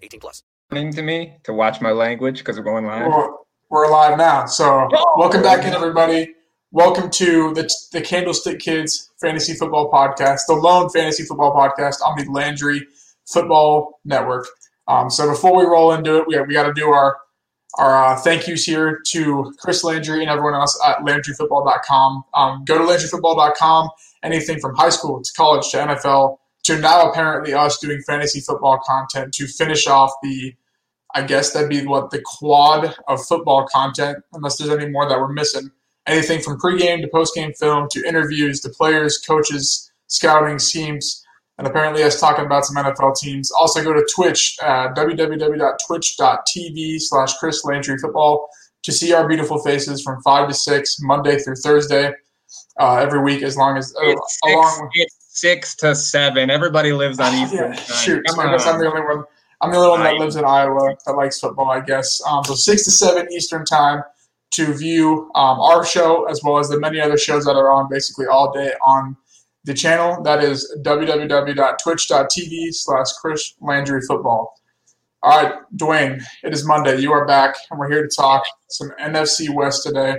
18+. To me to watch my language because we're going live. We're live now. So welcome back in, everybody. Welcome to the Candlestick Kids Fantasy Football Podcast, the lone fantasy football podcast on the Landry Football Network. So before we roll into it, we got to do our thank yous here to Chris Landry and everyone else at LandryFootball.com. Go to LandryFootball.com. Anything from high school to college to NFL to now apparently us doing fantasy football content to finish off the, I guess that'd be what, the quad of football content, unless there's any more that we're missing. Anything from pregame to postgame film to interviews to players, coaches, scouting, schemes, and apparently us talking about some NFL teams. Also go to Twitch, www.twitch.tv/Chris Landry Football to see our beautiful faces from 5 to 6, Monday through Thursday, every week as long as – 6 to 7. Everybody lives on Eastern time. Shoot, I'm the only one. I'm the only one that lives in Iowa that likes football, I guess. So 6 to 7 Eastern time to view our show as well as the many other shows that are on basically all day on the channel. That is www.twitch.tv/Chris Landry Football. All right, Dwayne, it is Monday. You are back, and we're here to talk some NFC West today.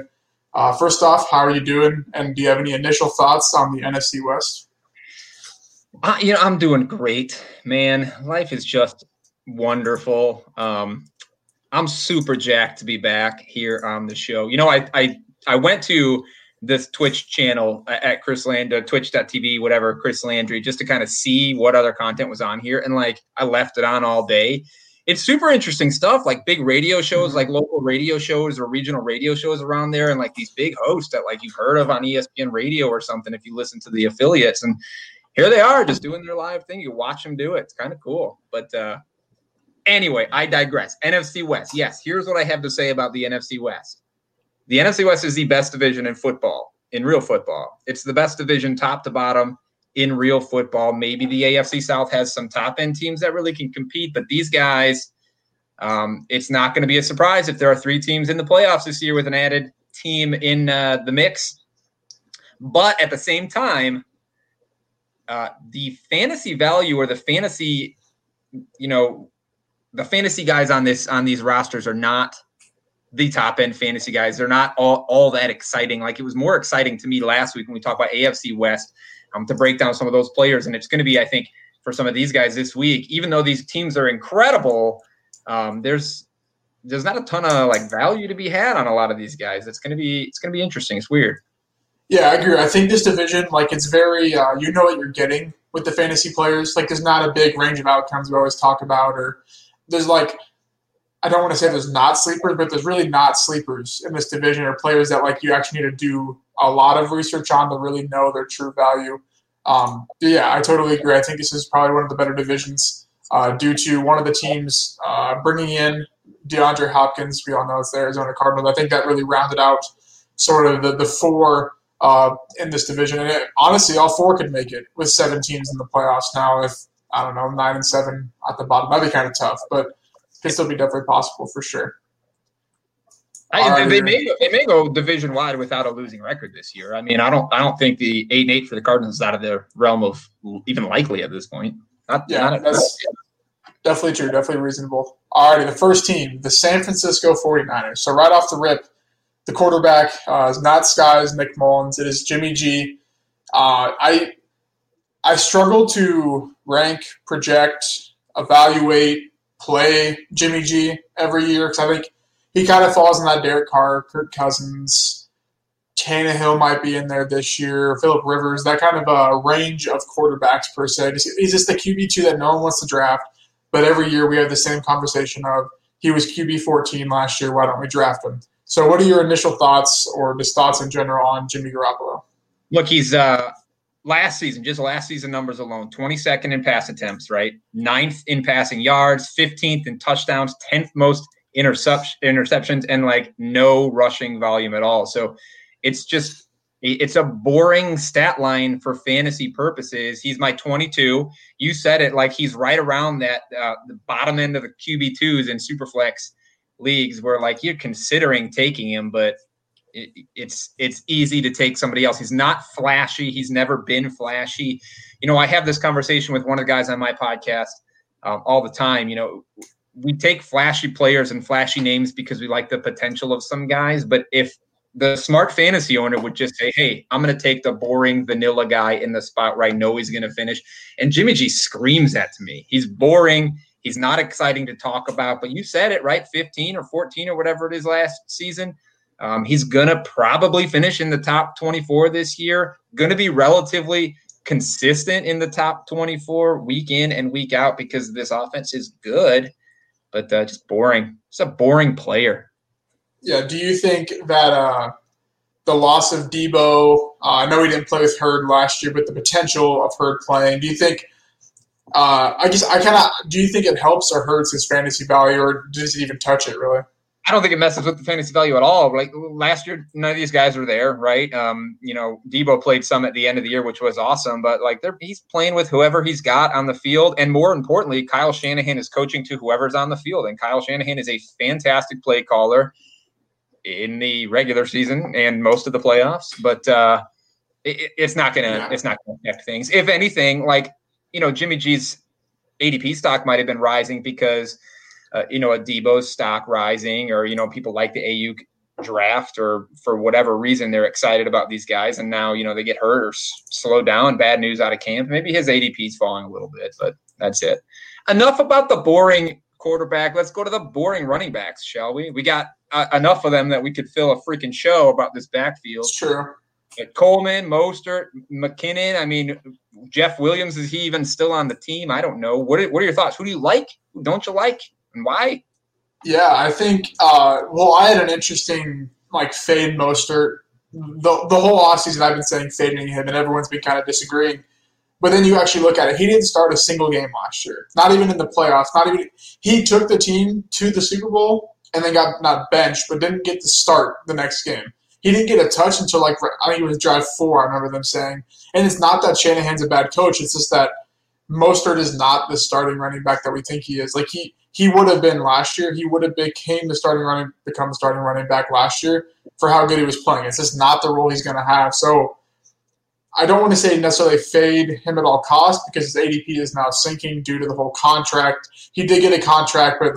First off, how are you doing? And do you have any initial thoughts on the NFC West? I'm doing great, man. Life is just wonderful. I'm super jacked to be back here on the show. You know, I went to this Twitch channel at Chris Landry, twitch.tv, whatever, Chris Landry, just to kind of see what other content was on here. And, I left it on all day. It's super interesting stuff, like big radio shows, mm-hmm. like local radio shows or regional radio shows around there, and, these big hosts that, you've heard of on ESPN radio or something if you listen to the affiliates. And here they are just doing their live thing. You watch them do it. It's kind of cool. But anyway, I digress. NFC West. Yes, here's what I have to say about the NFC West. The NFC West is the best division in football, in real football. It's the best division top to bottom in real football. Maybe the AFC South has some top-end teams that really can compete. But these guys, it's not going to be a surprise if there are three teams in the playoffs this year with an added team in the mix. But at the same time, the fantasy value or the fantasy, the fantasy guys on these rosters are not the top end fantasy guys. They're not all that exciting. It was more exciting to me last week when we talked about AFC West to break down some of those players. And it's going to be, I think, for some of these guys this week, even though these teams are incredible, there's not a ton of value to be had on a lot of these guys. It's going to be interesting. It's weird. Yeah, I agree. I think this division, it's very, you know what you're getting with the fantasy players. There's not a big range of outcomes we always talk about. Or there's, I don't want to say there's not sleepers, but there's really not sleepers in this division or players that, you actually need to do a lot of research on to really know their true value. Yeah, I totally agree. I think this is probably one of the better divisions due to one of the teams bringing in DeAndre Hopkins. We all know it's the Arizona Cardinals. I think that really rounded out sort of the four – in this division, and honestly, all four could make it with seven teams in the playoffs now. If 9 and 7 at the bottom, that'd be kind of tough, but it could still be definitely possible for sure. They may go division wide without a losing record this year. I mean, I don't think the 8-8 for the Cardinals is out of the realm of even likely at this point. Definitely true, definitely reasonable. Alrighty, the first team, the San Francisco 49ers. So right off the rip. The quarterback is not Sky's Nick Mullins. It is Jimmy G. I struggle to rank, project, evaluate play Jimmy G every year, because I think he kind of falls in that Derek Carr, Kirk Cousins, Tannehill might be in there this year, Phillip Rivers, that kind of a range of quarterbacks per se. He's just the QB2 that no one wants to draft, but every year we have the same conversation of he was QB 14 last year, why don't we draft him? So what are your initial thoughts or just thoughts in general on Jimmy Garoppolo? Look, he's last season, just last season numbers alone, 22nd in pass attempts, right? 9th in passing yards, 15th in touchdowns, 10th most interceptions, and like no rushing volume at all. So it's just – it's a boring stat line for fantasy purposes. He's my 22. You said it, like he's right around that the bottom end of the QB2s in Superflex leagues where like you're considering taking him, but it's easy to take somebody else. He's not flashy. He's never been flashy. You know, I have this conversation with one of the guys on my podcast all the time. You know, we take flashy players and flashy names because we like the potential of some guys, but if the smart fantasy owner would just say, hey, I'm going to take the boring vanilla guy in the spot where I know he's going to finish. And Jimmy G screams that to me. He's boring. He's not exciting to talk about. But you said it, right? 15 or 14 or whatever it is last season. He's going to probably finish in the top 24 this year. Going to be relatively consistent in the top 24 week in and week out because this offense is good, but just boring. It's a boring player. Yeah, do you think that the loss of Deebo, I know he didn't play with Hurd last year, but the potential of Hurd playing, do you think, do you think it helps or hurts his fantasy value, or does it even touch it really? I don't think it messes with the fantasy value at all. Like last year, none of these guys were there, right? You know, Deebo played some at the end of the year, which was awesome, but like he's playing with whoever he's got on the field. And more importantly, Kyle Shanahan is coaching to whoever's on the field. And Kyle Shanahan is a fantastic play caller in the regular season and most of the playoffs, but it's not gonna affect things. If anything, like, you know, Jimmy G's ADP stock might have been rising because you know, a Deebo's stock rising, or you know, people like the Ayuk draft, or for whatever reason they're excited about these guys, and now you know they get hurt or slowed down, bad news out of camp. Maybe his ADP's falling a little bit, but that's it. Enough about the boring quarterback. Let's go to the boring running backs, shall we? We got enough of them that we could fill a freaking show about this backfield. Sure. Coleman, Mostert, McKinnon. I mean, Jeff Williams, is he even still on the team? I don't know. What are your thoughts? Who do you like? Who don't you like? And why? Yeah, I think I had an interesting like fade Mostert. The whole offseason I've been saying fading him, and everyone's been kind of disagreeing. But then you actually look at it. He didn't start a single game last year, not even in the playoffs. He took the team to the Super Bowl and then got not benched, but didn't get to start the next game. He didn't get a touch until, like, I think it was drive 4, I remember them saying. And it's not that Shanahan's a bad coach. It's just that Mostert is not the starting running back that we think he is. Like, he would have been last year. He would have become the starting running back last year for how good he was playing. It's just not the role he's going to have. So I don't want to say necessarily fade him at all costs because his ADP is now sinking due to the whole contract. He did get a contract, but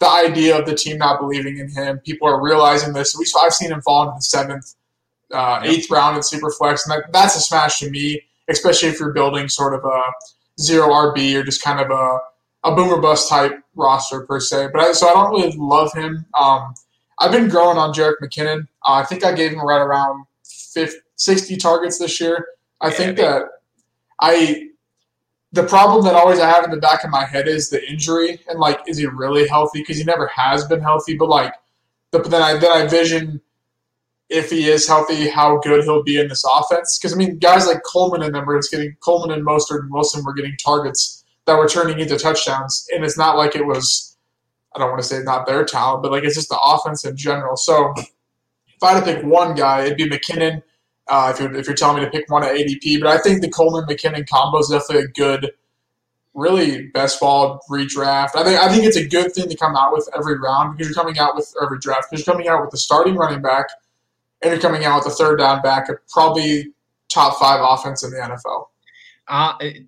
the idea of the team not believing in him, people are realizing this. At least I've seen him fall into the 7th, 8th round in Superflex, and that's a smash to me, especially if you're building sort of a zero RB or just kind of a boomer bust type roster per se. But so I don't really love him. I've been growing on Jerick McKinnon. I think I gave him right around 60 targets this year. The problem that always I have in the back of my head is the injury and, like, is he really healthy? Because he never has been healthy. But, like, then I vision if he is healthy, how good he'll be in this offense. Because, I mean, guys like Coleman and Mostert and Wilson were getting targets that were turning into touchdowns. And it's not like it was – I don't want to say not their talent, but, like, it's just the offense in general. So if I had to pick one guy, it'd be McKinnon. If you're telling me to pick one at ADP. But I think the Coleman-McKinnon combo is definitely a good, really best ball redraft. I think it's a good thing to come out with every round because you're coming out with every draft. Because you're coming out with the starting running back and you're coming out with a third down back, probably top 5 offense in the NFL.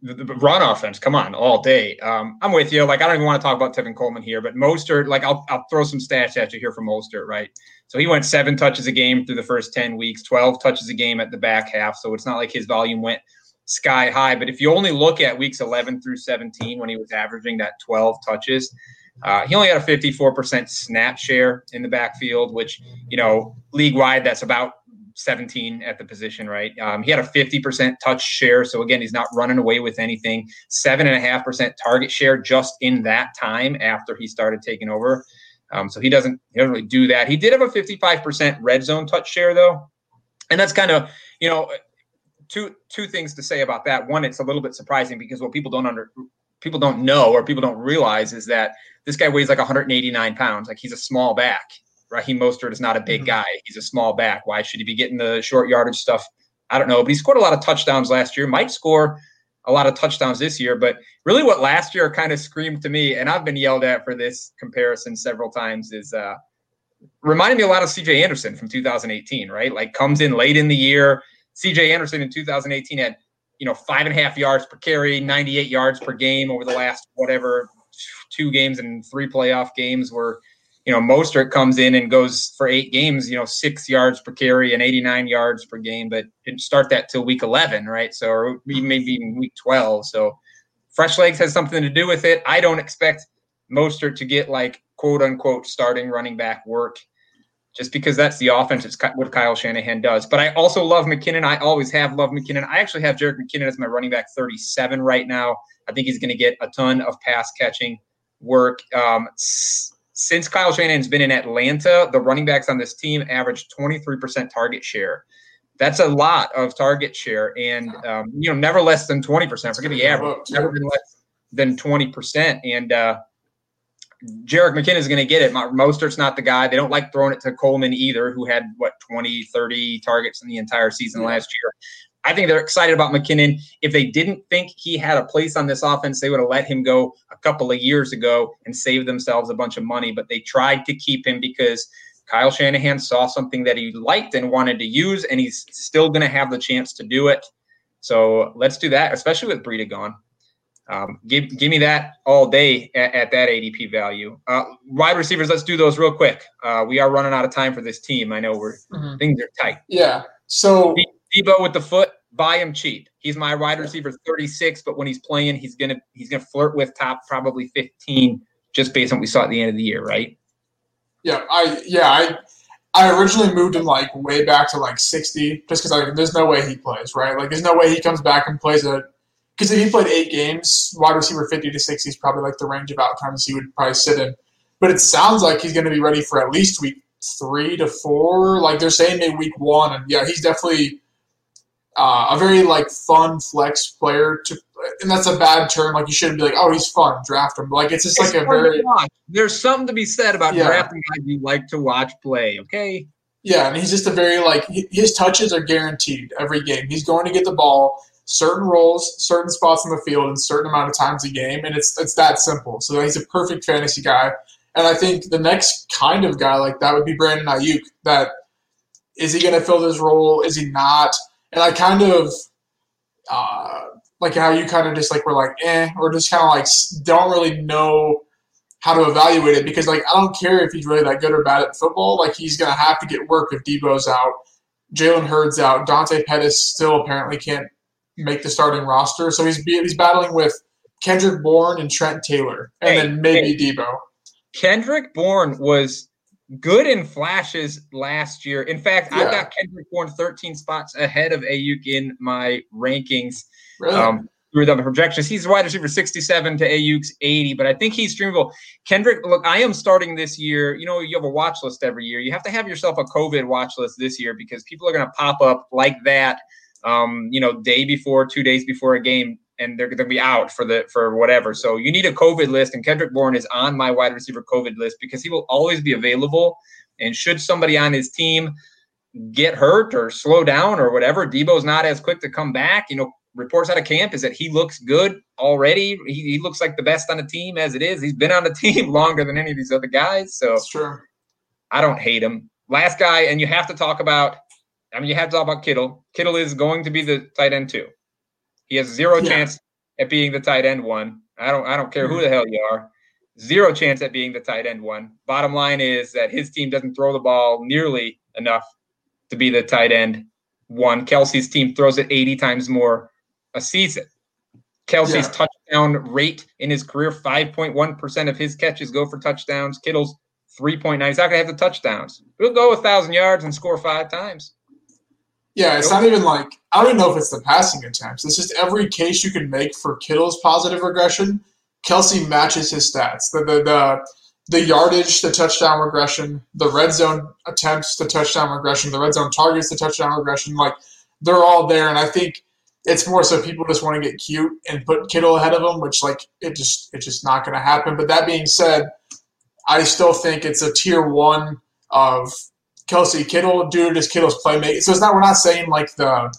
The run offense, come on, all day. I'm with you. Like, I don't even want to talk about Tevin Coleman here, but Mostert, like, I'll throw some stats at you here for Mostert, right? So he went 7 touches a game through the first 10 weeks, 12 touches a game at the back half. So it's not like his volume went sky high. But if you only look at weeks 11 through 17, when he was averaging that 12 touches, he only had a 54% snap share in the backfield, which, you know, league wide, that's about 17 at the position, right? He had a 50% touch share. So again, he's not running away with anything. 7.5% target share just in that time after he started taking over. So he doesn't really do that. He did have a 55% red zone touch share though. And that's kind of, you know, two things to say about that. One, it's a little bit surprising because what people don't know or people don't realize is that this guy weighs like 189 pounds. Like, he's a small back. Raheem Mostert is not a big guy. He's a small back. Why should he be getting the short yardage stuff? I don't know. But he scored a lot of touchdowns last year, might score a lot of touchdowns this year. But really what last year kind of screamed to me, and I've been yelled at for this comparison several times, is reminded me a lot of C.J. Anderson from 2018, right? Like, comes in late in the year. C.J. Anderson in 2018 had, 5.5 yards per carry, 98 yards per game over the last whatever, 2 games and 3 playoff games where, Mostert comes in and goes for 8 games, 6 yards per carry and 89 yards per game, but didn't start that till week 11, right? So, or maybe even week 12. So fresh legs has something to do with it. I don't expect Mostert to get like quote unquote starting running back work just because that's the offense. It's what Kyle Shanahan does. But I also love McKinnon. I always have loved McKinnon. I actually have Jerick McKinnon as my running back 37 right now. I think he's going to get a ton of pass catching work. Since Kyle Shanahan's been in Atlanta, the running backs on this team averaged 23% target share. That's a lot of target share, and never less than 20%. Forget the average, never been less than 20%. And Jerick McKinnon is going to get it. Mostert's not the guy. They don't like throwing it to Coleman either, who had 20-30 targets in the entire season last year. I think they're excited about McKinnon. If they didn't think he had a place on this offense, they would have let him go a couple of years ago and saved themselves a bunch of money. But they tried to keep him because Kyle Shanahan saw something that he liked and wanted to use, and he's still going to have the chance to do it. So let's do that, especially with Breida gone. Give me that all day at that ADP value. Wide receivers, let's do those real quick. We are running out of time for this team. I know things are tight. Yeah. So Deebo with the foot, buy him cheap. He's my wide receiver 36, but when he's playing, he's gonna flirt with top probably 15, just based on what we saw at the end of the year, right? Yeah, I originally moved him like way back to like 60, just because there's no way he plays, right? Like, there's no way he comes back and plays a. Because if he played 8 games, wide receiver 50 to 60 is probably like the range of outcomes he would probably sit in. But it sounds like he's going to be ready for at least week 3 to 4. Like, they're saying maybe week 1. And yeah, he's definitely a very like fun flex player to, and that's a bad term. Like, you shouldn't be like, oh, he's fun, draft him. Like, it's just like a very. There's something to be said about drafting guys you like to watch play. Okay. Yeah, and he's just a very like his touches are guaranteed every game. He's going to get the ball. Certain roles, certain spots in the field, and certain amount of times a game, and it's that simple. So he's a perfect fantasy guy, and I think the next kind of guy like that would be Brandon Ayuk. That is he going to fill this role? Is he not? And I kind of like how you kind of just like were like or just kind of like don't really know how to evaluate it because like I don't care if he's really that good or bad at football. Like, he's going to have to get work if Deebo's out, Jalen Hurd's out, Dante Pettis still apparently can't make the starting roster. So he's battling with Kendrick Bourne and Trent Taylor, and then maybe Deebo. Kendrick Bourne was good in flashes last year. In fact, I've got Kendrick Bourne 13 spots ahead of Ayuk in my rankings. Really? Through the projections. He's wide receiver 67 to Ayuk's 80, but I think he's streamable. Kendrick, look, I am starting this year. You have a watch list every year. You have to have yourself a COVID watch list this year because people are going to pop up like that. Day before, 2 days before a game, and they're going to be out for whatever. So you need a COVID list, and Kendrick Bourne is on my wide receiver COVID list because he will always be available. And should somebody on his team get hurt or slow down or whatever, Deebo's not as quick to come back. Reports out of camp is that he looks good already. He looks like the best on the team as it is. He's been on the team longer than any of these other guys. So I don't hate him. Last guy, and you have to talk about Kittle. Kittle is going to be the tight end 2. He has zero chance at being the tight end 1. I don't care who the hell you are. Zero chance at being the tight end 1. Bottom line is that his team doesn't throw the ball nearly enough to be the tight end 1. Kelsey's team throws it 80 times more a season. Kelsey's touchdown rate in his career, 5.1% of his catches go for touchdowns. Kittle's 3.9. He's not going to have the touchdowns. He'll go 1,000 yards and score five times. Yeah, it's not even like – I don't even know if it's the passing attempts. It's just every case you can make for Kittle's positive regression, Kelsey matches his stats. The yardage, the touchdown regression, the red zone attempts, the touchdown regression, the red zone targets, the touchdown regression, like they're all there. And I think it's more so people just want to get cute and put Kittle ahead of him, which like it's just not going to happen. But that being said, I still think it's a tier one of – Kelsey, Kittle, dude, is Kittle's playmaker. So it's not. We're not saying like the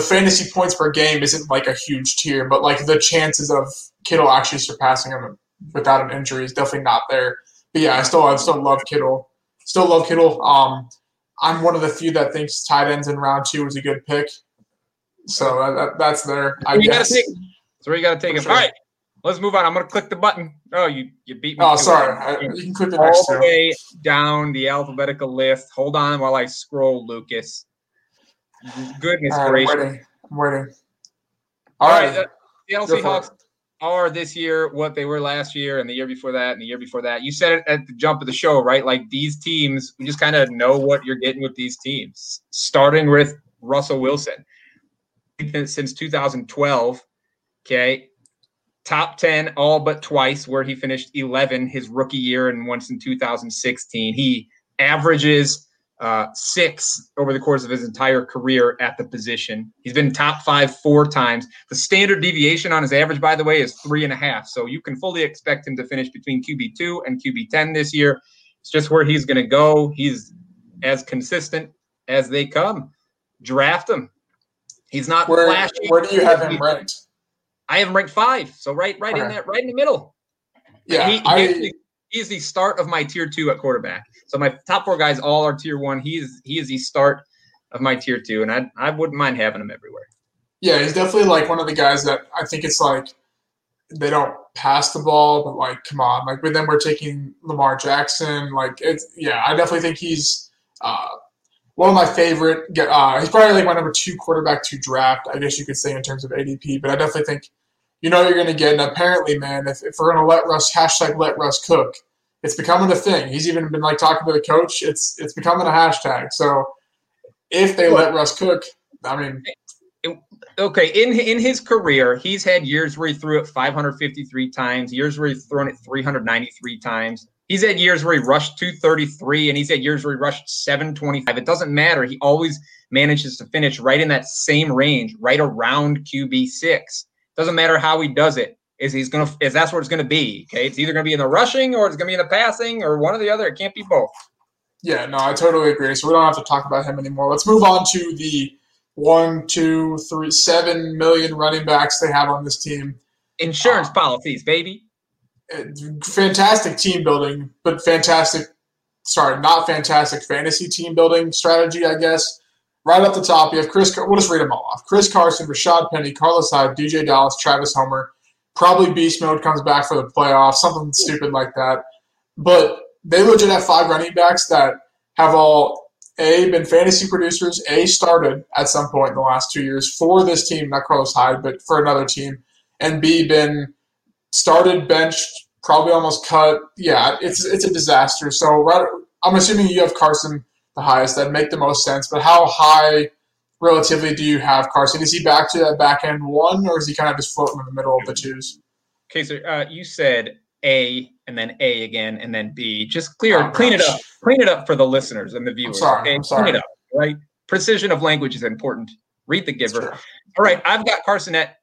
fantasy points per game isn't like a huge tier, but like the chances of Kittle actually surpassing him without an injury is definitely not there. But yeah, I still love Kittle. Still love Kittle. I'm one of the few that thinks tight ends in round two was a good pick. So that's there. That's where you gotta take him. Sure. All right, let's move on. I'm gonna click the button. Oh, you beat me. Oh, sorry. You can click the next all the way down the alphabetical list. Hold on while I scroll, Lucas. Goodness gracious. I'm waiting. All right. The LC Hawks are this year what they were last year and the year before that and the year before that. You said it at the jump of the show, right? Like these teams, we just kind of know what you're getting with these teams, starting with Russell Wilson. Since 2012, okay, top 10 all but twice, where he finished 11 his rookie year and once in 2016. He averages 6 over the course of his entire career at the position. He's been top 5 4 times. The standard deviation on his average, by the way, is 3.5. So you can fully expect him to finish between QB2 and QB10 this year. It's just where he's going to go. He's as consistent as they come. Draft him. He's not flashy. Where do you have him ranked? I have him ranked 5, so right okay. Right in the middle. Yeah, he's the start of my tier 2 at quarterback. So my top 4 guys all are tier 1. He is the start of my tier 2, and I wouldn't mind having him everywhere. Yeah, he's definitely like one of the guys that I think it's like they don't pass the ball, but like come on, like but then we're taking Lamar Jackson. Like it's I definitely think he's one of my favorite. He's probably like my number 2 quarterback to draft, I guess you could say in terms of ADP, but I definitely think. You know you're going to get, and apparently, man, if we're going to let Russ cook, it's becoming a thing. He's even been like talking to the coach. It's becoming a hashtag. So if they let Russ cook, I mean, okay. In his career, he's had years where he threw it 553 times, years where he's thrown it 393 times. He's had years where he rushed 233, and he's had years where he rushed 725. It doesn't matter. He always manages to finish right in that same range, right around QB6. Doesn't matter how he does it. That's where it's gonna be. Okay, it's either gonna be in the rushing or it's gonna be in the passing or one or the other. It can't be both. Yeah, no, I totally agree. So we don't have to talk about him anymore. Let's move on to the 7 million running backs they have on this team. Insurance policies, baby. Fantastic team building, but not fantastic fantasy team building strategy, I guess. Right off the top, you have we'll just read them all off. Chris Carson, Rashad Penny, Carlos Hyde, DJ Dallas, Travis Homer. Probably beast mode comes back for the playoffs, something stupid like that. But they legit have 5 running backs that have all, A, been fantasy producers, A, started at some point in the last 2 years for this team, not Carlos Hyde, but for another team, and B, been started, benched, probably almost cut. Yeah, it's a disaster. So I'm assuming you have Carson the highest, that make the most sense. But how high relatively do you have Carson? Is he back to that back end one, or is he kind of just floating in the middle of the twos? Okay, so you said A and then A again and then B. Just clean it up. Clean it up for the listeners and the viewers. I'm sorry. Clean it up, right? Precision of language is important. Read the giver. All right, I've got Carson at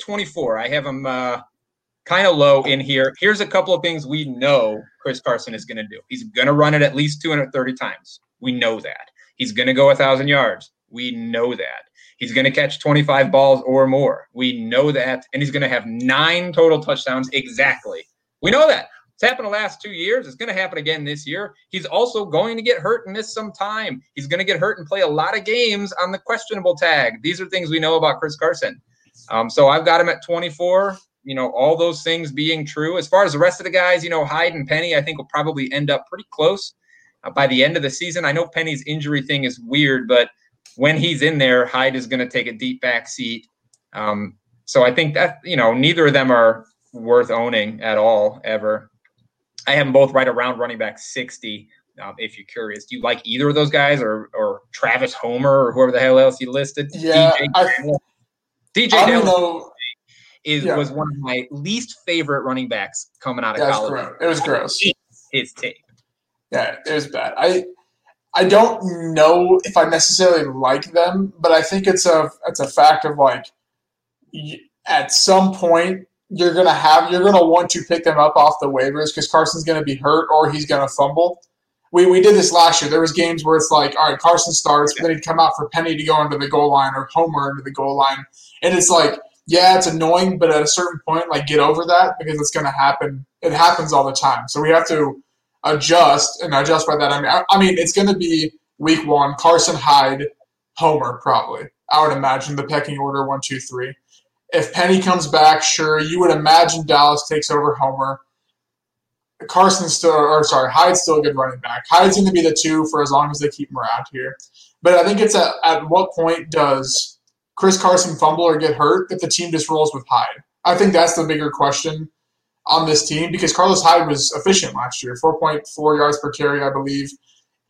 24. I have him kind of low in here. Here's a couple of things we know Chris Carson is going to do. He's going to run it at least 230 times. We know that. He's going to go 1,000 yards. We know that. He's going to catch 25 balls or more. We know that. And he's going to have 9 total touchdowns exactly. We know that. It's happened the last 2 years. It's going to happen again this year. He's also going to get hurt and miss some time. He's going to get hurt and play a lot of games on the questionable tag. These are things we know about Chris Carson. So I've got him at 24. You know, all those things being true. As far as the rest of the guys, you know, Hyde and Penny, I think will probably end up pretty close by the end of the season. I know Penny's injury thing is weird, but when he's in there, Hyde is going to take a deep back seat. So I think that, you know, neither of them are worth owning at all, ever. I have them both right around running back 60, if you're curious. Do you like either of those guys or Travis Homer or whoever the hell else you listed? Yeah, DJ was one of my least favorite running backs coming out of college. Gross. It was gross. His tape. Yeah, it was bad. I don't know if I necessarily like them, but I think it's a fact of, like, at some point you're gonna want to pick them up off the waivers because Carson's gonna be hurt or he's gonna fumble. We did this last year. There was games where it's like, all right, Carson starts, but then he'd come out for Penny to go into the goal line or Homer into the goal line, and it's like, yeah, it's annoying, but at a certain point, like, get over that because it's gonna happen. It happens all the time, so we have to adjust by that. I mean, it's gonna be week one, Carson, Hyde, Homer, probably. I would imagine the pecking order 1, 2, 3. If Penny comes back, sure, you would imagine Dallas takes over Homer. Hyde's still a good running back. Hyde's going to be the 2 for as long as they keep him around here. But I think it's at what point does Chris Carson fumble or get hurt if the team just rolls with Hyde? I think that's the bigger question on this team because Carlos Hyde was efficient last year, 4.4 yards per carry, I believe.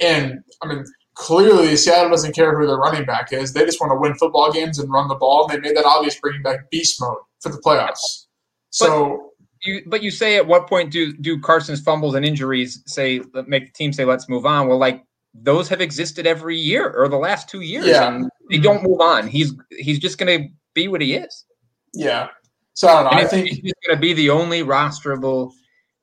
And, I mean, clearly, Seattle doesn't care who their running back is. They just want to win football games and run the ball. And they made that obvious, bringing back beast mode for the playoffs. So, but you say at what point do Carson's fumbles and injuries make the team say let's move on? Well, like, those have existed every year or the last 2 years. Yeah. And they don't move on. He's just going to be what he is. Yeah. So I don't know. I think he's going to be the only rosterable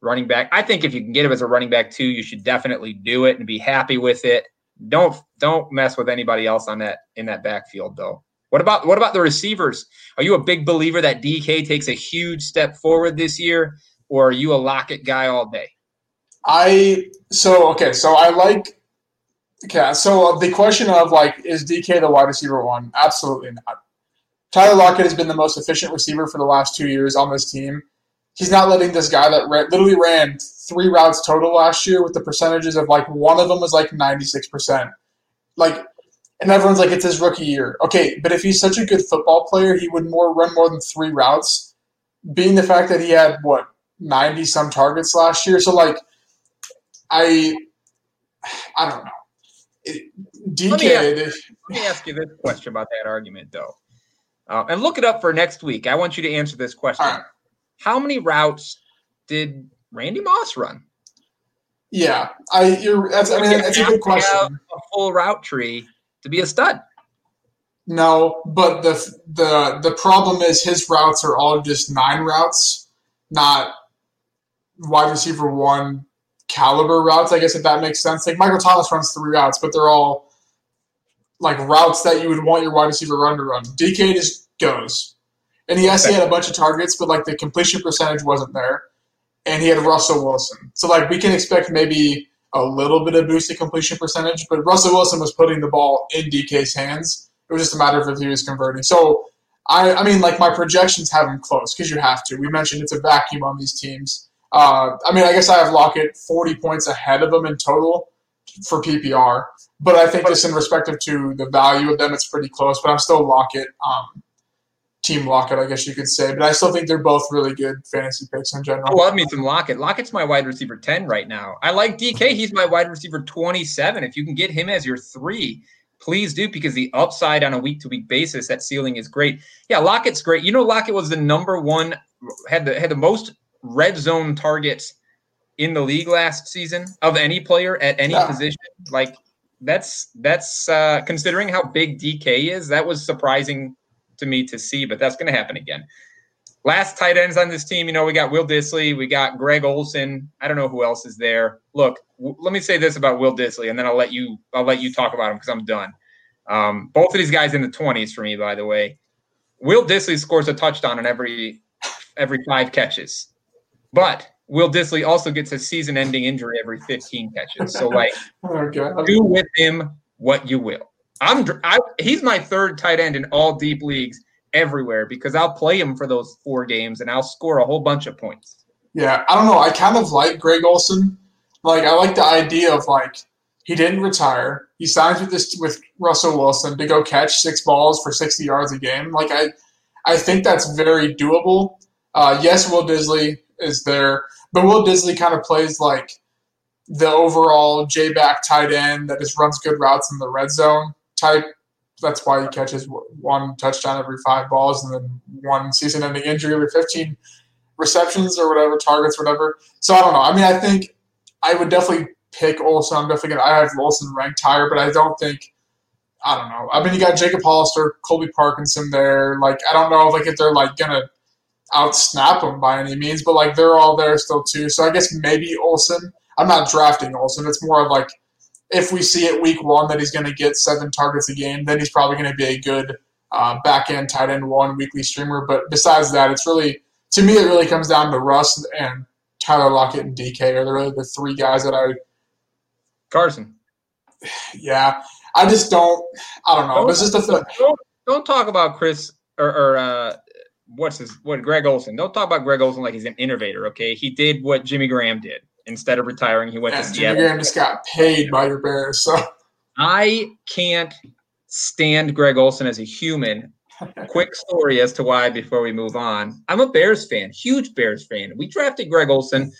running back. I think if you can get him as a running back 2, you should definitely do it and be happy with it. Don't mess with anybody else on that in that backfield, though. What about the receivers? Are you a big believer that DK takes a huge step forward this year, or are you a Lockett guy all day? So the question of, like, is DK the wide receiver 1? Absolutely not. Tyler Lockett has been the most efficient receiver for the last 2 years on this team. He's not letting this guy that literally ran 3 routes total last year with the percentages of, like, one of them was like 96%. Like, and everyone's like, it's his rookie year. Okay, but if he's such a good football player, he would run more than 3 routes, being the fact that he had, 90-some targets last year. So, like, I don't know. Let me ask you this question about that argument, though. And look it up for next week. I want you to answer this question. All right. How many routes did Randy Moss run? Yeah, that's a good question. A full route tree to be a stud. No, but the problem is his routes are all just 9 routes, not wide receiver 1 caliber routes. I guess if that makes sense. Like, Michael Thomas runs 3 routes, but they're all, like, routes that you would want your wide receiver run to run. DK just goes. And yes, he had a bunch of targets, but, like, the completion percentage wasn't there. And he had Russell Wilson. So, like, we can expect maybe a little bit of boosted completion percentage, but Russell Wilson was putting the ball in DK's hands. It was just a matter of if he was converting. So, I mean, like, my projections have him close because you have to. We mentioned it's a vacuum on these teams. I guess I have Lockett 40 points ahead of him in total for PPR. But I think just in respect to the value of them, it's pretty close. But I'm still Lockett. Team Lockett, I guess you could say. But I still think they're both really good fantasy picks in general. I love me some Lockett. Lockett's my wide receiver 10 right now. I like DK. He's my wide receiver 27. If you can get him as your 3, please do, because the upside on a week-to-week basis, that ceiling is great. Yeah, Lockett's great. You know, Lockett was the number 1, had the most red zone targets in the league last season of any player at any position. Like, that's considering how big DK is, that was surprising to me to see, but that's going to happen again. Last tight ends on this team, you know, we got Will Dissly, we got Greg Olsen. I don't know who else is there. Look, let me say this about Will Dissly, and then I'll let you talk about him because I'm done. Both of these guys in the 20s for me, by the way. Will Dissly scores a touchdown on every 5 catches, but Will Dissly also gets a season-ending injury every 15 catches. So, like, do with him what you will. He's my 3rd tight end in all deep leagues everywhere because I'll play him for those 4 games and I'll score a whole bunch of points. Yeah, I don't know. I kind of like Greg Olsen. Like, I like the idea of, like, he didn't retire. He signs with Russell Wilson to go catch 6 balls for 60 yards a game. Like, I I think that's very doable. Yes, Will Dissly is there, but Will Dissly kind of plays like the overall J-back tight end that just runs good routes in the red zone type. That's why he catches one touchdown every 5 balls and then one season-ending injury every 15 receptions or whatever, targets, whatever. So I don't know. I mean, I think I would definitely pick Olsen. I have Olsen ranked higher, but I don't think – I don't know. I mean, you got Jacob Hollister, Colby Parkinson there. Like, I don't know if they're going to outsnap them by any means, but like they're all there still too. So I guess maybe Olsen – I'm not drafting Olsen. It's more of like if we see at week one that he's going to get 7 targets a game, then he's probably going to be a good back-end tight end 1 weekly streamer. But besides that, it's really – to me, it really comes down to Russ and Tyler Lockett and DK are really the 3 guys that I – Carson. Yeah. I just don't – I don't know. It's just a – Don't talk about Chris or Greg Olsen. Don't talk about Greg Olsen like he's an innovator, okay? He did what Jimmy Graham did. Instead of retiring, he went to Seattle. Jimmy Graham just got paid by your Bears. So. I can't stand Greg Olsen as a human. Quick story as to why before we move on. I'm a Bears fan, huge Bears fan. We drafted Greg Olsen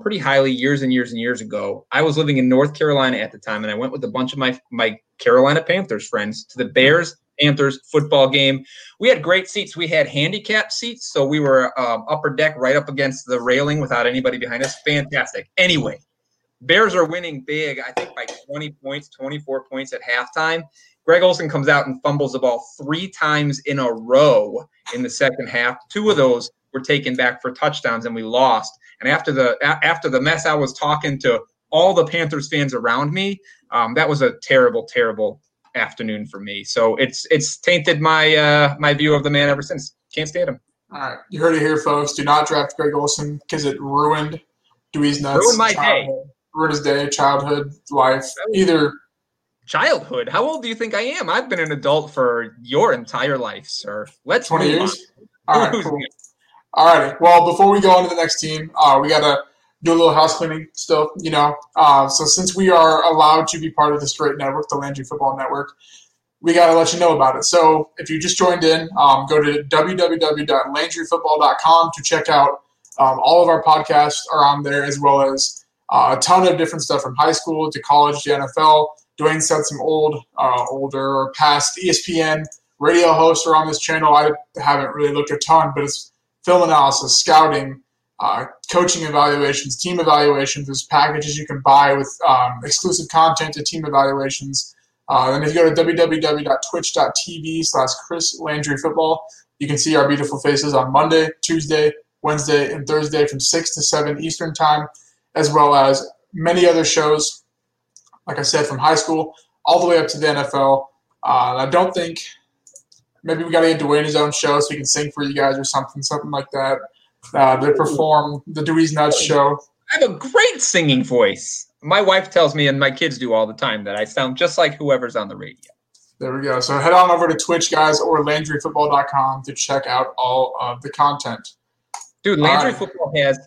pretty highly years and years and years ago. I was living in North Carolina at the time, and I went with a bunch of my Carolina Panthers friends to the Bears-Panthers football game. We had great seats. We had handicap seats, so we were upper deck right up against the railing without anybody behind us. Fantastic. Anyway, Bears are winning big, I think by 20 points, 24 points at halftime. Greg Olsen comes out and fumbles the ball 3 times in a row in the second half. 2 of those were taken back for touchdowns, and we lost. And after the mess, I was talking to all the Panthers fans around me. That was a terrible, terrible afternoon for me. So it's tainted my view of the man ever since. Can't stand him. All right, you heard it here, folks. Do not draft Greg Olsen because it ruined Dewey's nuts. Ruined my day. Ruined his day, childhood, life, either. Childhood? How old do you think I am? I've been an adult for your entire life, sir. Let's 20 years. On. All right. Cool. All right. Well, before we go on to the next team, we gotta do a little house cleaning still, you know. So since we are allowed to be part of this great network, the Landry Football Network, we got to let you know about it. So if you just joined in, go to www.LandryFootball.com to check out all of our podcasts are on there, as well as a ton of different stuff from high school to college to NFL. Dwayne said some older or past ESPN radio hosts are on this channel. I haven't really looked a ton, but it's film analysis, scouting, coaching evaluations, team evaluations. There's packages you can buy with exclusive content to team evaluations. And if you go to www.twitch.tv/ChrisLandryFootball, you can see our beautiful faces on Monday, Tuesday, Wednesday, and Thursday from 6 to 7 Eastern time, as well as many other shows, like I said, from high school all the way up to the NFL. I don't think – maybe we got to get Dwayne in his own show so he can sing for you guys or something like that. They perform the Dewey's Nuts show. I have a great singing voice. My wife tells me, and my kids do all the time, that I sound just like whoever's on the radio. There we go. So head on over to Twitch, guys, or LandryFootball.com to check out all of the content. Dude, Landry Football has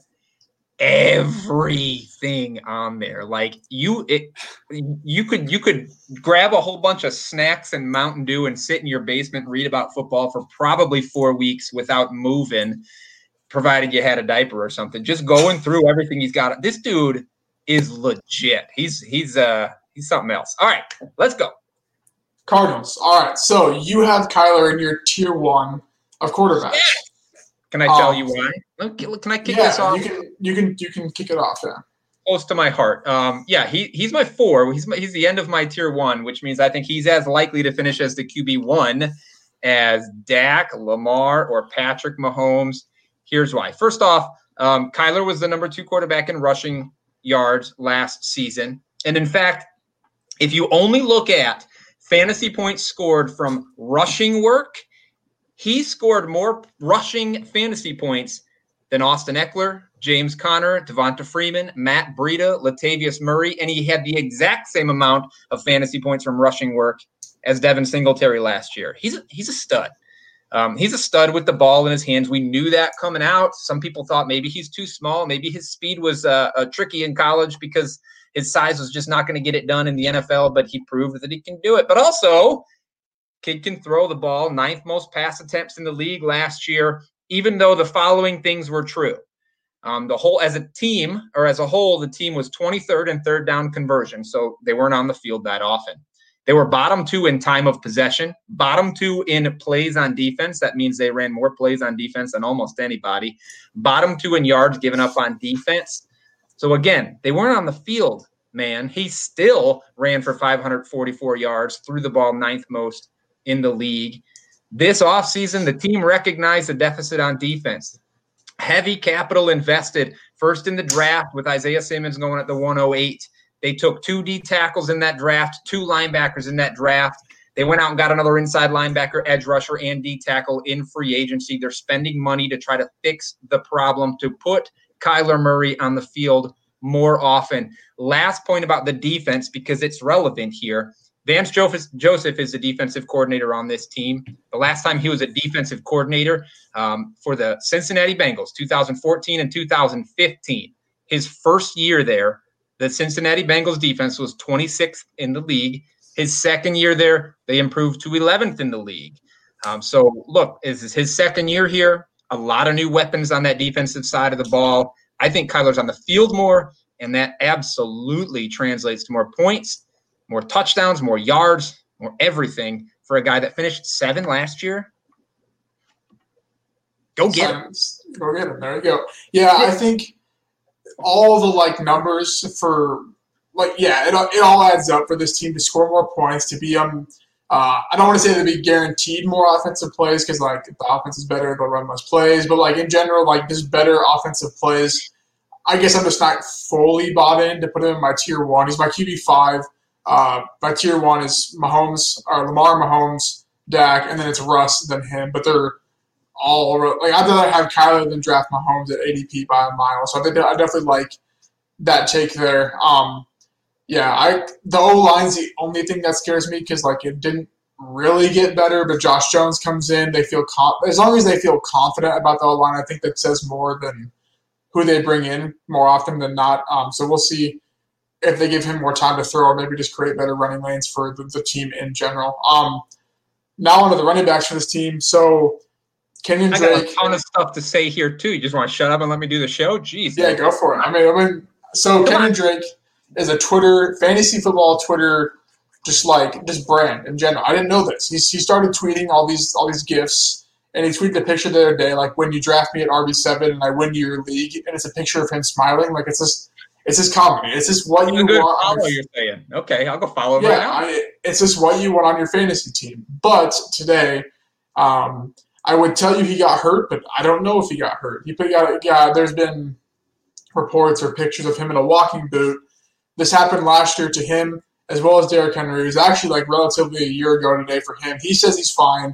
everything on there. Like you could grab a whole bunch of snacks and Mountain Dew and sit in your basement and read about football for probably 4 weeks without moving, provided you had a diaper or something. Just going through everything he's got. This dude is legit. He's something else. All right, let's go. Cardinals. All right, so you have Kyler in your tier 1 of quarterbacks. Yeah. Can I tell you why? Can I kick this off? You can kick it off. Yeah. Close to my heart. He's my 4. He's the end of my tier 1, which means I think he's as likely to finish as the QB1 as Dak, Lamar, or Patrick Mahomes. Here's why. First off, Kyler was the number 2 quarterback in rushing yards last season. And in fact, if you only look at fantasy points scored from rushing work, he scored more rushing fantasy points than Austin Eckler, James Conner, Devonta Freeman, Matt Breida, Latavius Murray, and he had the exact same amount of fantasy points from rushing work as Devin Singletary last year. He's a stud. He's a stud with the ball in his hands. We knew that coming out. Some people thought maybe he's too small. Maybe his speed was tricky in college because his size was just not going to get it done in the NFL, but he proved that he can do it. But also, Kid can throw the ball, ninth most pass attempts in the league last year, even though the following things were true. The team was 23rd in third down conversion, so they weren't on the field that often. They were bottom two in time of possession, bottom two in plays on defense. That means they ran more plays on defense than almost anybody. Bottom two in yards given up on defense. So, again, they weren't on the field, man. He still ran for 544 yards, threw the ball ninth most in the league. This offseason, the team recognized the deficit on defense. Heavy capital invested, first in the draft with Isaiah Simmons going at the 108. They took two D tackles in that draft, two linebackers in that draft. They went out and got another inside linebacker, edge rusher, and D tackle in free agency. They're spending money to try to fix the problem, to put Kyler Murray on the field more often. Last point about the defense, because it's relevant here. Vance Joseph is the defensive coordinator on this team. The last time he was a defensive coordinator for the Cincinnati Bengals, 2014 and 2015, his first year there, the Cincinnati Bengals defense was 26th in the league. His second year there, they improved to 11th in the league. So, look, this is his second year here. A lot of new weapons on that defensive side of the ball. I think Kyler's on the field more, and that absolutely translates to more points, more touchdowns, more yards, more everything for a guy that finished 7 last year. Go get him. Go get him. There you go. Yeah. I think – all the numbers for it all adds up for this team to score more points, to be I don't want to say they'll be guaranteed more offensive plays because if the offense is better, they'll run less plays. But in general, just better offensive plays. I guess I'm just not fully bought in to put him in my tier one. He's my QB5. My tier one is Mahomes or Lamar, Mahomes, Dak, and then it's Russ, then him. But they're all I'd rather have Kyler than draft Mahomes at ADP by a mile. So I definitely like that take there. The O-line's the only thing that scares me because it didn't really get better. But Josh Jones comes in, they feel as long as they feel confident about the O-line, I think that says more than who they bring in more often than not. So we'll see if they give him more time to throw or maybe just create better running lanes for the team in general. Now onto the running backs for this team. So Kenyan Drake. I got a ton of stuff to say here, too. You just want to shut up and let me do the show? Jeez. Yeah, go for it. So Kenyan Drake is a fantasy football Twitter, just brand in general. I didn't know this. He started tweeting all these GIFs, and he tweeted a picture the other day, when you draft me at RB7 and I win your league, and it's a picture of him smiling. It's just comedy. It's just what you want. You're saying. Okay, I'll go follow right now. It's just what you want on your fantasy team. But today, I would tell you he got hurt, but I don't know if he got hurt. There's been reports or pictures of him in a walking boot. This happened last year to him as well as Derrick Henry. It was actually relatively a year ago today for him. He says he's fine.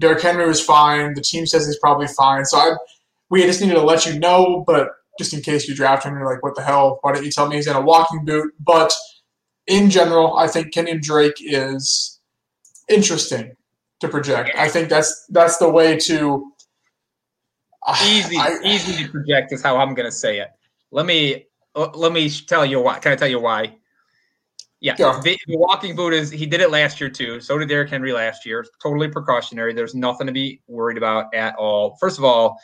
Derrick Henry was fine. The team says he's probably fine. So we just needed to let you know, but just in case you draft him, you're what the hell? Why didn't you tell me he's in a walking boot? But in general, I think Kenyan Drake is interesting to project. I think that's the way to easy to project is how I'm going to say it. Let me tell you why. Can I tell you why? Yeah. The walking boot is he did it last year too. So did Derrick Henry last year. Totally precautionary. There's nothing to be worried about at all. First of all,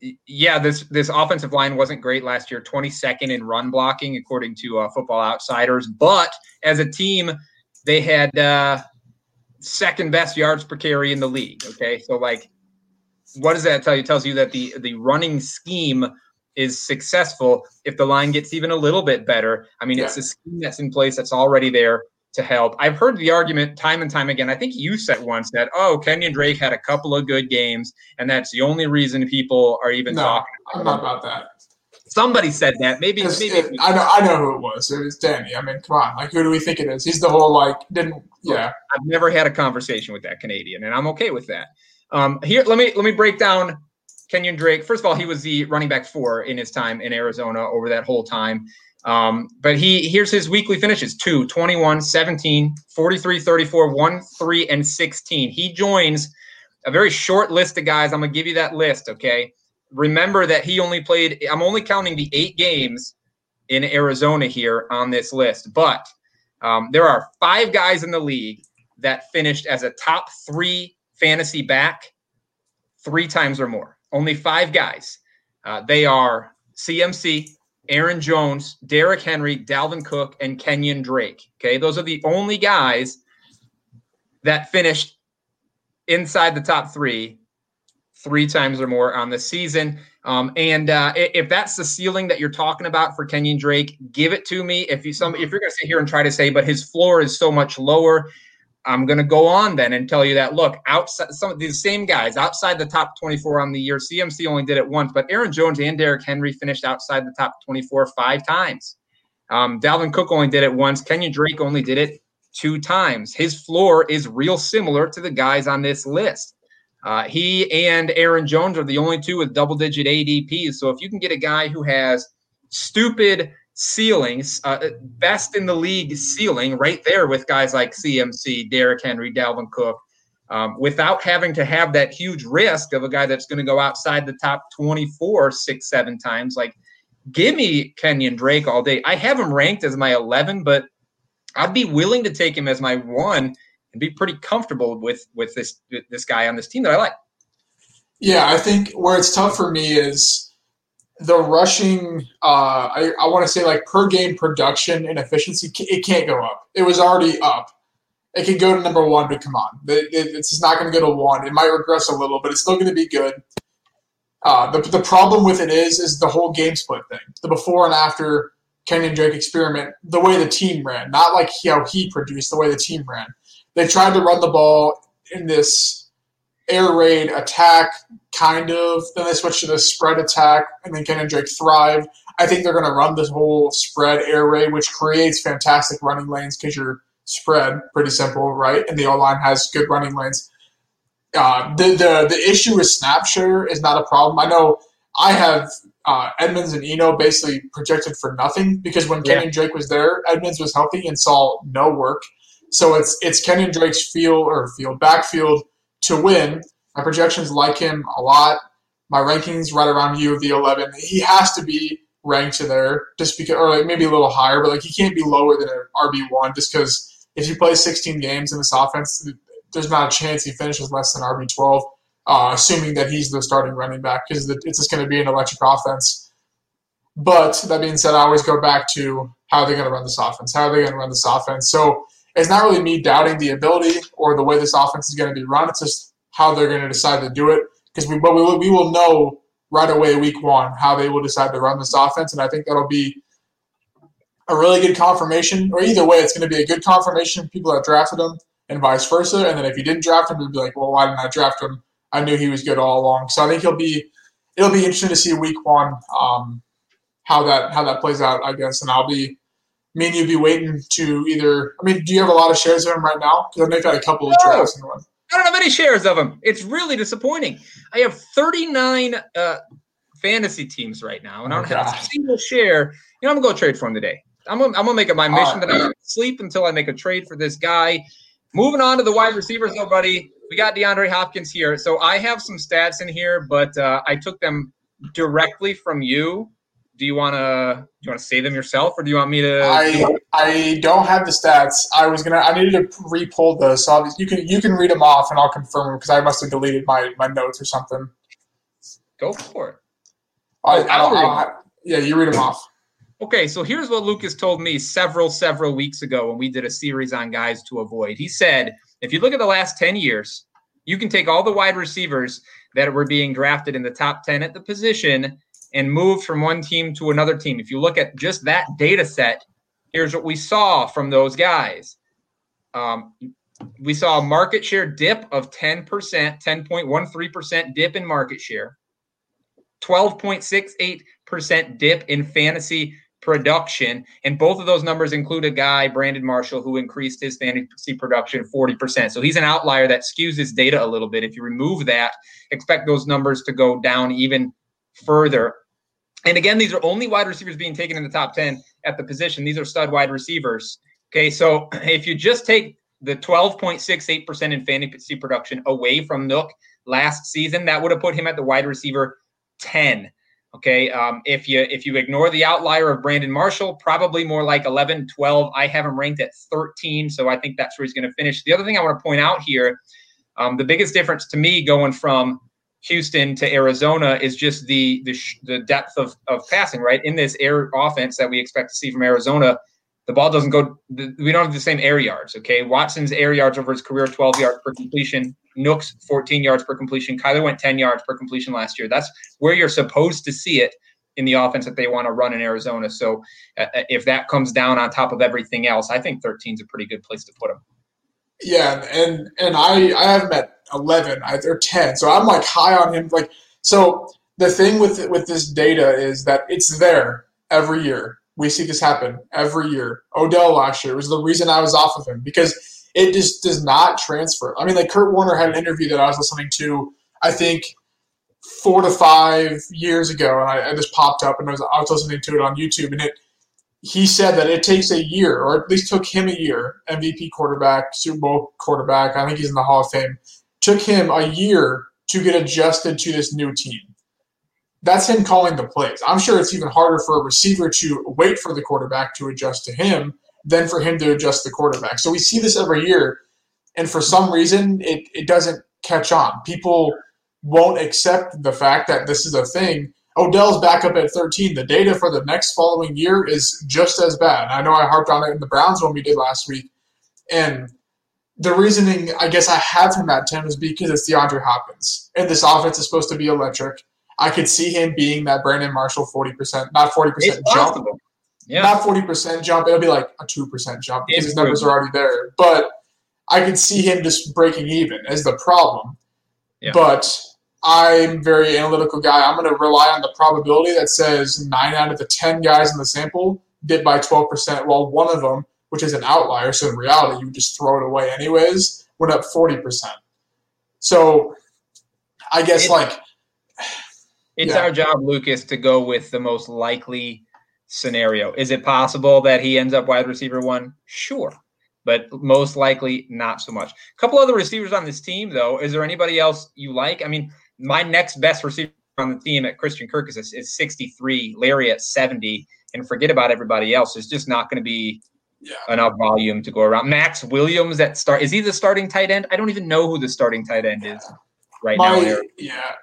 this offensive line wasn't great last year. 22nd in run blocking according to Football Outsiders, but as a team they had second best yards per carry in the league. Okay. So what does that tell you? It tells you that the running scheme is successful if the line gets even a little bit better. It's a scheme that's in place that's already there to help. I've heard the argument time and time again. I think you said once that, Kenyan Drake had a couple of good games and that's the only reason people are even talking. I'm not about that. Somebody said that. Maybe I know who it was. It was Danny. Come on. Who do we think it is? He's the whole didn't. Yeah. I've never had a conversation with that Canadian, and I'm okay with that. Here, let me break down Kenyan Drake. First of all, he was the running back 4 in his time in Arizona over that whole time. But here's his weekly finishes: 2, 21, 17, 43, 34, 1, 3, and 16. He joins a very short list of guys. I'm gonna give you that list, okay? Remember that he only played – I'm only counting the 8 games in Arizona here on this list. But there are 5 guys in the league that finished as a top three fantasy back three times or more. Only five guys. They are CMC, Aaron Jones, Derrick Henry, Dalvin Cook, and Kenyan Drake. Okay, those are the only guys that finished inside the top three times or more on the season. If that's the ceiling that you're talking about for Kenyan Drake, give it to me. If you're going to sit here and try to say, but his floor is so much lower, I'm going to go on then and tell you that, look, outside some of these same guys outside the top 24 on the year, CMC only did it once, but Aaron Jones and Derrick Henry finished outside the top 24 five times. Dalvin Cook only did it once. Kenyan Drake only did it two times. His floor is real similar to the guys on this list. He and Aaron Jones are the only two with double-digit ADPs. So if you can get a guy who has stupid ceilings, best in the league ceiling right there with guys like CMC, Derrick Henry, Dalvin Cook, without having to have that huge risk of a guy that's going to go outside the top 24 six, seven times, like give me Kenyan Drake all day. I have him ranked as my 11, but I'd be willing to take him as my 1 and be pretty comfortable with this guy on this team that I like. Yeah, I think where it's tough for me is the rushing, I want to say like per game production and efficiency, it can't go up. It was already up. It can go to number 1, but come on. It's just not going to go to 1. It might regress a little, but it's still going to be good. The problem with it is the whole game split thing, the before and after Kenyan Drake experiment, the way the team ran, not like how he produced, the way the team ran. They tried to run the ball in this air raid attack, kind of. Then they switched to the spread attack, and then Kenyan Drake thrived. I think they're going to run this whole spread air raid, which creates fantastic running lanes because you're spread, pretty simple, right? And the O-line has good running lanes. The issue with snap share is not a problem. I know I have Edmonds and Eno basically projected for nothing because when Kenyan Drake was there, Edmonds was healthy and saw no work. So it's Kenyan Drake's backfield to win. My projections like him a lot. My rankings right around you of the 11. He has to be ranked to there just because, or like maybe a little higher, but like he can't be lower than an RB1 just because if you play 16 games in this offense, there's not a chance he finishes less than RB12, assuming that he's the starting running back because it's just going to be an electric offense. But that being said, I always go back to how are they going to run this offense. So it's not really me doubting the ability or the way this offense is going to be run. It's just how they're going to decide to do it. Because we will know right away week 1 how they will decide to run this offense, and I think that'll be a really good confirmation. Or either way, it's going to be a good confirmation of people that drafted him and vice versa. And then if you didn't draft him, you'd be like, well, why didn't I draft him? I knew he was good all along. So I think it'll be interesting to see week 1 how that plays out, I guess. And I'll be. Me and you'd be waiting to either. I mean, do you have a lot of shares of him right now? Because I know you've got a couple of drafts in one. I don't have any shares of him. It's really disappointing. I have 39 fantasy teams right now, and I don't have a single share. You know, I'm gonna go trade for him today. I'm gonna make it my mission that I'm gonna sleep until I make a trade for this guy. Moving on to the wide receivers, though, buddy. We got DeAndre Hopkins here, so I have some stats in here, but I took them directly from you. Do you want to say them yourself, or do you want me to? I don't have the stats. I needed to re-pull those. So you can read them off, and I'll confirm them because I must have deleted my notes or something. Go for it. You read them off. Okay, so here's what Lucas told me several weeks ago when we did a series on guys to avoid. He said, if you look at the last 10 years, you can take all the wide receivers that were being drafted in the top 10 at the position and moved from one team to another team. If you look at just that data set, here's what we saw from those guys. We saw a market share dip of 10%, 10.13% dip in market share, 12.68% dip in fantasy production, and both of those numbers include a guy, Brandon Marshall, who increased his fantasy production 40%. So he's an outlier that skews his data a little bit. If you remove that, expect those numbers to go down even further. And again, these are only wide receivers being taken in the top 10 at the position. These are stud wide receivers. Okay, so if you just take the 12.68% in fantasy production away from Nook last season, that would have put him at the wide receiver 10. Okay. If you ignore the outlier of Brandon Marshall, probably more like 11, 12. I have him ranked at 13. So I think that's where he's going to finish. The other thing I want to point out here, the biggest difference to me going from Houston to Arizona is just the depth of passing, right? In this air offense that we expect to see from Arizona, the ball doesn't go – we don't have the same air yards, okay? Watson's air yards over his career, 12 yards per completion. Nooks, 14 yards per completion. Kyler went 10 yards per completion last year. That's where you're supposed to see it in the offense that they want to run in Arizona. So if that comes down on top of everything else, I think 13 is a pretty good place to put them. Yeah, and I have him at 11 or 10, so I'm, like, high on him. Like, so the thing with this data is that it's there every year. We see this happen every year. Odell last year was the reason I was off of him because it just does not transfer. I mean, like, Kurt Warner had an interview that I was listening to, I think, 4 to 5 years ago, and I just popped up, and I was listening to it on YouTube, and he said that it takes a year, or at least took him a year, MVP quarterback, Super Bowl quarterback, I think he's in the Hall of Fame, took him a year to get adjusted to this new team. That's him calling the plays. I'm sure it's even harder for a receiver to wait for the quarterback to adjust to him than for him to adjust the quarterback. So we see this every year, and for some reason it doesn't catch on. People won't accept the fact that this is a thing. Odell's back up at 13. The data for the next following year is just as bad. I know I harped on it in the Browns one we did last week. And the reasoning I guess I have him at 10 is because it's DeAndre Hopkins. And this offense is supposed to be electric. I could see him being that Brandon Marshall 40%, not 40% jump. Yeah. Not 40% jump. It'll be like a 2% jump because his numbers are already there. But I could see him just breaking even as the problem. Yeah. But I'm a very analytical guy. I'm going to rely on the probability that says 9 out of the 10 guys in the sample did by 12%, while one of them, which is an outlier, so in reality you would just throw it away anyways, went up 40%. So I guess our job, Lucas, to go with the most likely scenario. Is it possible that he ends up wide receiver one? Sure. But most likely not so much. A couple other receivers on this team, though. Is there anybody else you like? I mean, my next best receiver on the team at Christian Kirk is 63, Larry at 70, and forget about everybody else. It's just not going to be enough volume to go around. Max Williams is he the starting tight end? I don't even know who the starting tight end is. Right now.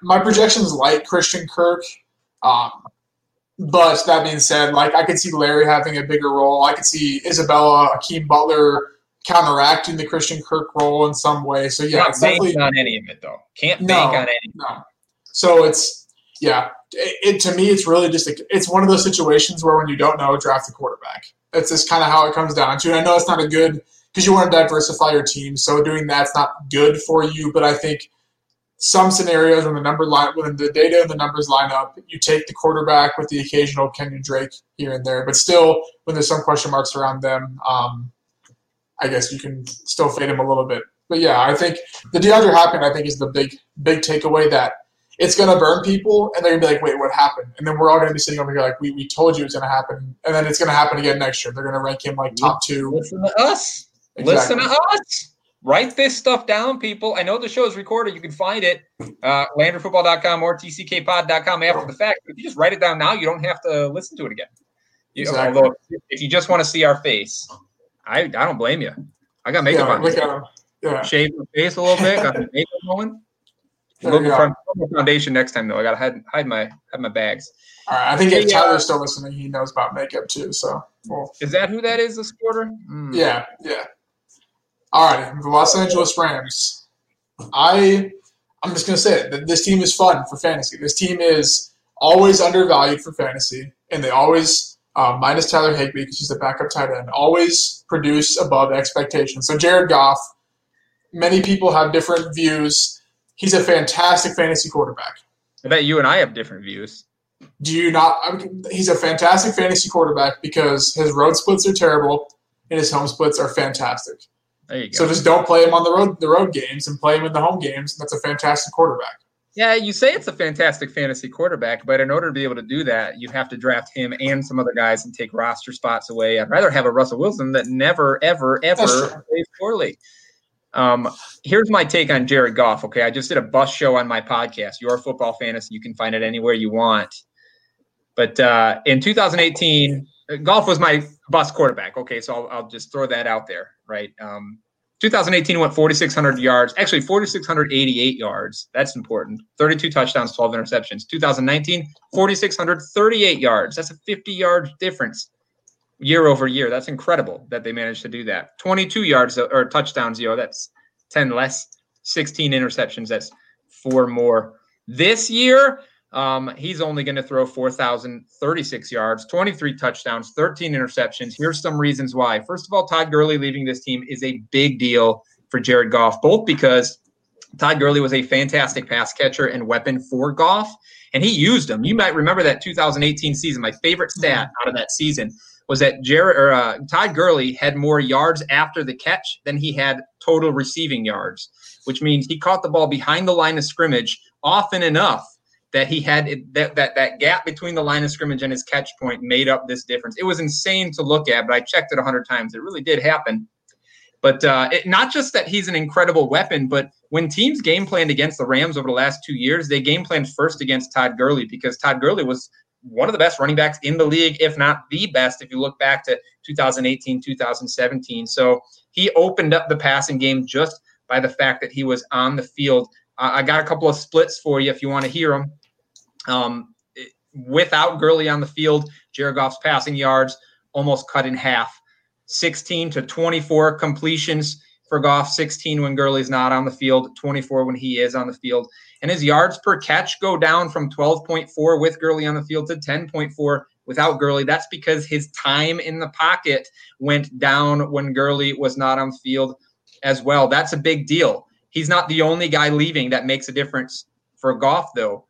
My projections like Christian Kirk, but that being said, like, I could see Larry having a bigger role. I could see Isabella, Akeem Butler counteracting the Christian Kirk role in some way. So yeah, it's definitely not any of it though. Can't bank on any. So it's to me, it's really just it's one of those situations where when you don't know, draft the quarterback. That's just kind of how it comes down to. And I know it's not a good because you want to diversify your team. So doing that's not good for you, but I think. Some scenarios when the data and the numbers line up, you take the quarterback with the occasional Kenyan Drake here and there. But still, when there's some question marks around them, I guess you can still fade him a little bit. But yeah, I think the DeAndre Hopkins, I think, is the big takeaway that it's going to burn people, and they're going to be like, wait, what happened? And then we're all going to be sitting over here like, we told you it was going to happen. And then it's going to happen again next year. They're going to rank him like top two. Listen to us. Exactly. Listen to us. Write this stuff down, people. I know the show is recorded. You can find it LandryFootball.com or TCKPod.com after the fact. If you just write it down now, you don't have to listen to it again. Exactly. Although, if you just want to see our face, I don't blame you. I got makeup on. Shave your face a little bit. Got the makeup going. Local foundation next time, though. I got to hide my bags. All right. I think if Tyler's still listening, he knows about makeup, too. So, is that who that is, the supporter? Mm. Yeah. All right, the Los Angeles Rams. I'm just going to say it, that this team is fun for fantasy. This team is always undervalued for fantasy, and they always, minus Tyler Higbee because he's the backup tight end, always produce above expectations. So Jared Goff, many people have different views. He's a fantastic fantasy quarterback. I bet you and I have different views. Do you not? He's a fantastic fantasy quarterback because his road splits are terrible and his home splits are fantastic. So just don't play him on the road games and play him in the home games. That's a fantastic quarterback. Yeah, you say it's a fantastic fantasy quarterback, but in order to be able to do that, you have to draft him and some other guys and take roster spots away. I'd rather have a Russell Wilson that never, ever, ever plays poorly. Here's my take on Jared Goff, okay? I just did a bus show on my podcast, Your Football Fantasy. You can find it anywhere you want. But in 2018, Goff was my bus quarterback. Okay, so I'll just throw that out there, right? 2018 went 4,600 yards. Actually, 4,688 yards. That's important. 32 touchdowns, 12 interceptions. 2019, 4,638 yards. That's a 50-yard difference year over year. That's incredible that they managed to do that. 22 yards or touchdowns, that's 10 less. 16 interceptions, that's 4 more. This year, he's only going to throw 4,036 yards, 23 touchdowns, 13 interceptions. Here's some reasons why. First of all, Todd Gurley leaving this team is a big deal for Jared Goff, both because Todd Gurley was a fantastic pass catcher and weapon for Goff, and he used him. You might remember that 2018 season. My favorite stat out of that season was that Todd Gurley had more yards after the catch than he had total receiving yards, which means he caught the ball behind the line of scrimmage often enough that he had that gap between the line of scrimmage and his catch point made up this difference. It was insane to look at, but I checked it 100 times. It really did happen. But not just that he's an incredible weapon, but when teams game planned against the Rams over the last 2 years, they game planned first against Todd Gurley because Todd Gurley was one of the best running backs in the league, if not the best, if you look back to 2018, 2017. So he opened up the passing game just by the fact that he was on the field. I got a couple of splits for you if you want to hear them. Without Gurley on the field, Jared Goff's passing yards almost cut in half. 16 to 24 completions for Goff, 16 when Gurley's not on the field, 24 when he is on the field. And his yards per catch go down from 12.4 with Gurley on the field to 10.4 without Gurley. That's because his time in the pocket went down when Gurley was not on the field as well. That's a big deal. He's not the only guy leaving that makes a difference for Goff, though.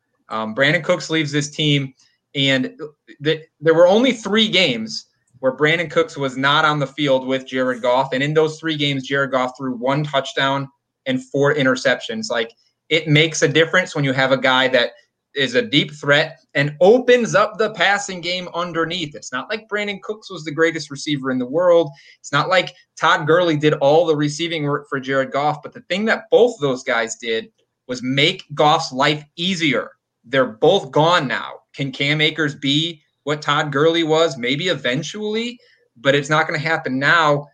Brandon Cooks leaves this team, and there were only 3 games where Brandon Cooks was not on the field with Jared Goff, and in those 3 games, Jared Goff threw 1 touchdown and 4 interceptions. Like, it makes a difference when you have a guy that is a deep threat and opens up the passing game underneath. It's not like Brandon Cooks was the greatest receiver in the world. It's not like Todd Gurley did all the receiving work for Jared Goff, but the thing that both of those guys did was make Goff's life easier. They're both gone now. Can Cam Akers be what Todd Gurley was? Maybe eventually, but it's not going to happen now.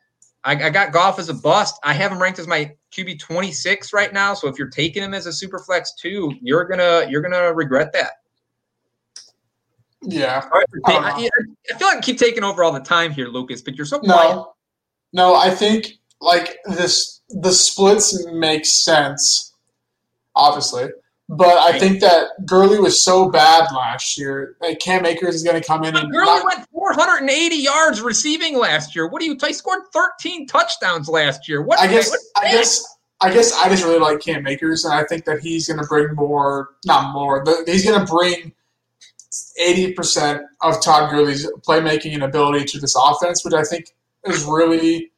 I got Goff as a bust. I have him ranked as my QB 26 right now. So if you're taking him as a super flex 2, you're gonna regret that. Yeah. Right, I feel like I keep taking over all the time here, Lucas, but you're so quiet. No, I think the splits make sense, obviously. But I think that Gurley was so bad last year. Like, Cam Akers is going to come in and Gurley went 480 yards receiving last year. What do you – he scored 13 touchdowns last year. I guess I just really like Cam Akers, and I think that he's going to bring more – not more, but he's going to bring 80% of Todd Gurley's playmaking and ability to this offense, which I think is really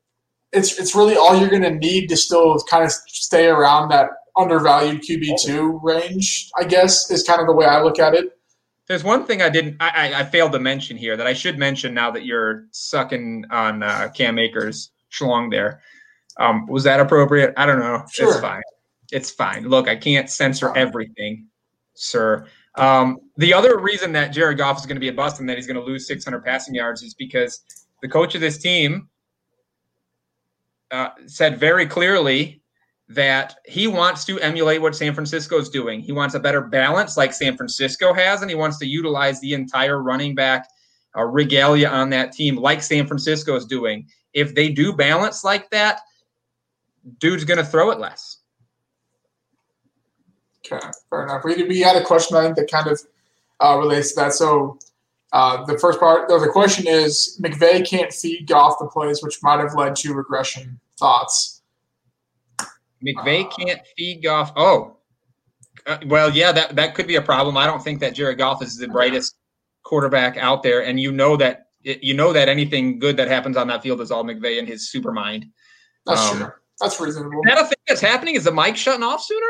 – it's really all you're going to need to still kind of stay around that – undervalued QB2 range, I guess, is kind of the way I look at it. There's one thing I failed to mention here that I should mention now that you're sucking on Cam Akers' schlong there. Was that appropriate? I don't know. Sure. It's fine. Look, I can't censor everything, sir. The other reason that Jared Goff is going to be a bust and that he's going to lose 600 passing yards is because the coach of this team said very clearly that he wants to emulate what San Francisco is doing. He wants a better balance like San Francisco has, and he wants to utilize the entire running back regalia on that team like San Francisco is doing. If they do balance like that, dude's going to throw it less. Okay, fair enough. We had a question, I think, that kind of relates to that. So the first part of the question is, McVay can't feed Goff the plays, which might have led to regression. Thoughts? McVay can't feed Goff. Oh, well, yeah, that could be a problem. I don't think that Jared Goff is the brightest quarterback out there, and you know that anything good that happens on that field is all McVay and his super mind. That's true. That's reasonable. Is that a thing that's happening? Is the mic shutting off sooner?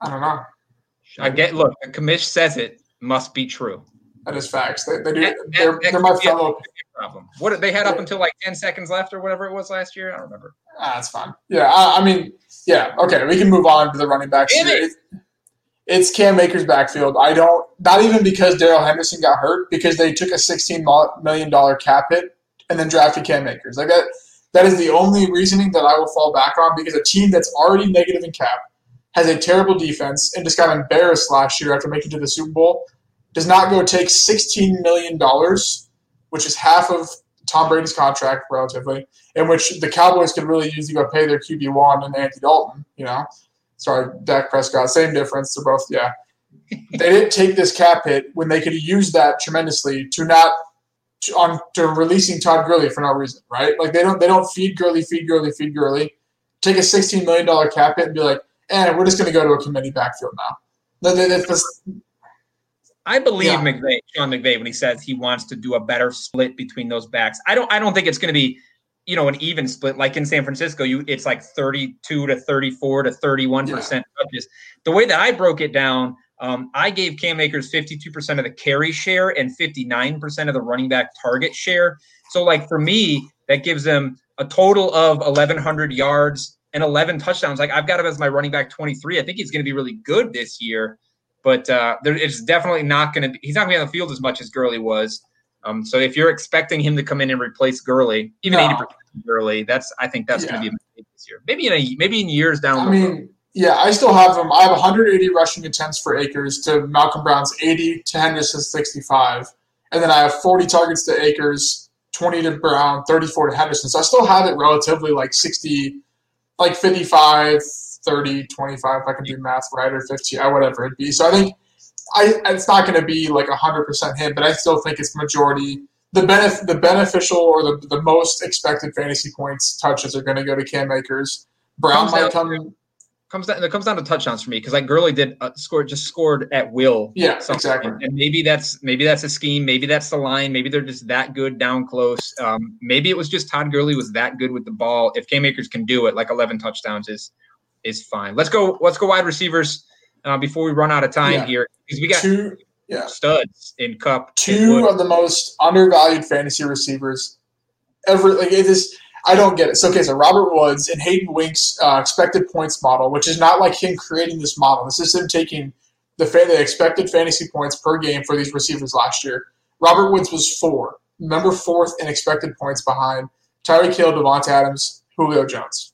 I don't know. Look, the commish says it must be true. That is facts. They do. They're my fellow. Problem. What they had up until like 10 seconds left or whatever it was last year? I don't remember. That's fine. Yeah, I mean, yeah. Okay, we can move on to the running backs. It it's Cam Akers' backfield. I don't – not even because Darrell Henderson got hurt, because they took a $16 million cap hit and then drafted Cam Akers. Like that is the only reasoning that I will fall back on, because a team that's already negative in cap, has a terrible defense, and just got embarrassed last year after making it to the Super Bowl, does not go take $16 million, which is half of Tom Brady's contract relatively, in which the Cowboys could really use to go pay their QB1 and Andy Dalton, you know. Sorry, Dak Prescott, same difference. They're both, yeah. They didn't take this cap hit when they could use that tremendously to releasing Todd Gurley for no reason, right? Like they don't feed Gurley. Take a $16 million cap hit and be like, and we're just going to go to a committee backfield now. I believe Sean McVay, when he says he wants to do a better split between those backs. I don't think it's going to be, you know, an even split like in San Francisco. It's like 32 to 34 to 31% touches. The way that I broke it down, I gave Cam Akers 52% of the carry share and 59% of the running back target share. So, like for me, that gives him a total of 1,100 yards and 11 touchdowns. Like I've got him as my running back 23. I think he's going to be really good this year, but it's definitely not going to be, he's not going to be on the field as much as Gurley was. So if you're expecting him to come in and replace Gurley, even 80% of Gurley, I think that's going to be a mistake this year. Maybe in years down the road. Yeah, I still have him. I have 180 rushing attempts for Akers to Malcolm Brown's 80 to Henderson's 65, and then I have 40 targets to Akers, 20 to Brown, 34 to Henderson. So I still have it relatively like 60. Like 55, 30, 25, if I can do math right, or 15, whatever it'd be. So I think it's not going to be like 100% him, but I still think it's majority. The beneficial or the most expected fantasy points touches are going to go to Cam Akers. Brown might come in. It comes down to touchdowns for me, because like Gurley did scored at will. Yeah, exactly. And maybe that's a scheme. Maybe that's the line. Maybe they're just that good down close. Maybe it was just Todd Gurley was that good with the ball. If Cam Akers can do it, like 11 touchdowns is fine. Let's go wide receivers before we run out of time here, because we got two studs in Kupp. Two of the most undervalued fantasy receivers ever. Like it is. I don't get it. So, okay, so Robert Woods and Hayden Wink's expected points model, which is not like him creating this model. This is him taking the expected fantasy points per game for these receivers last year. Robert Woods was fourth in expected points behind Tyreek Hill, Devonta Adams, Julio Jones.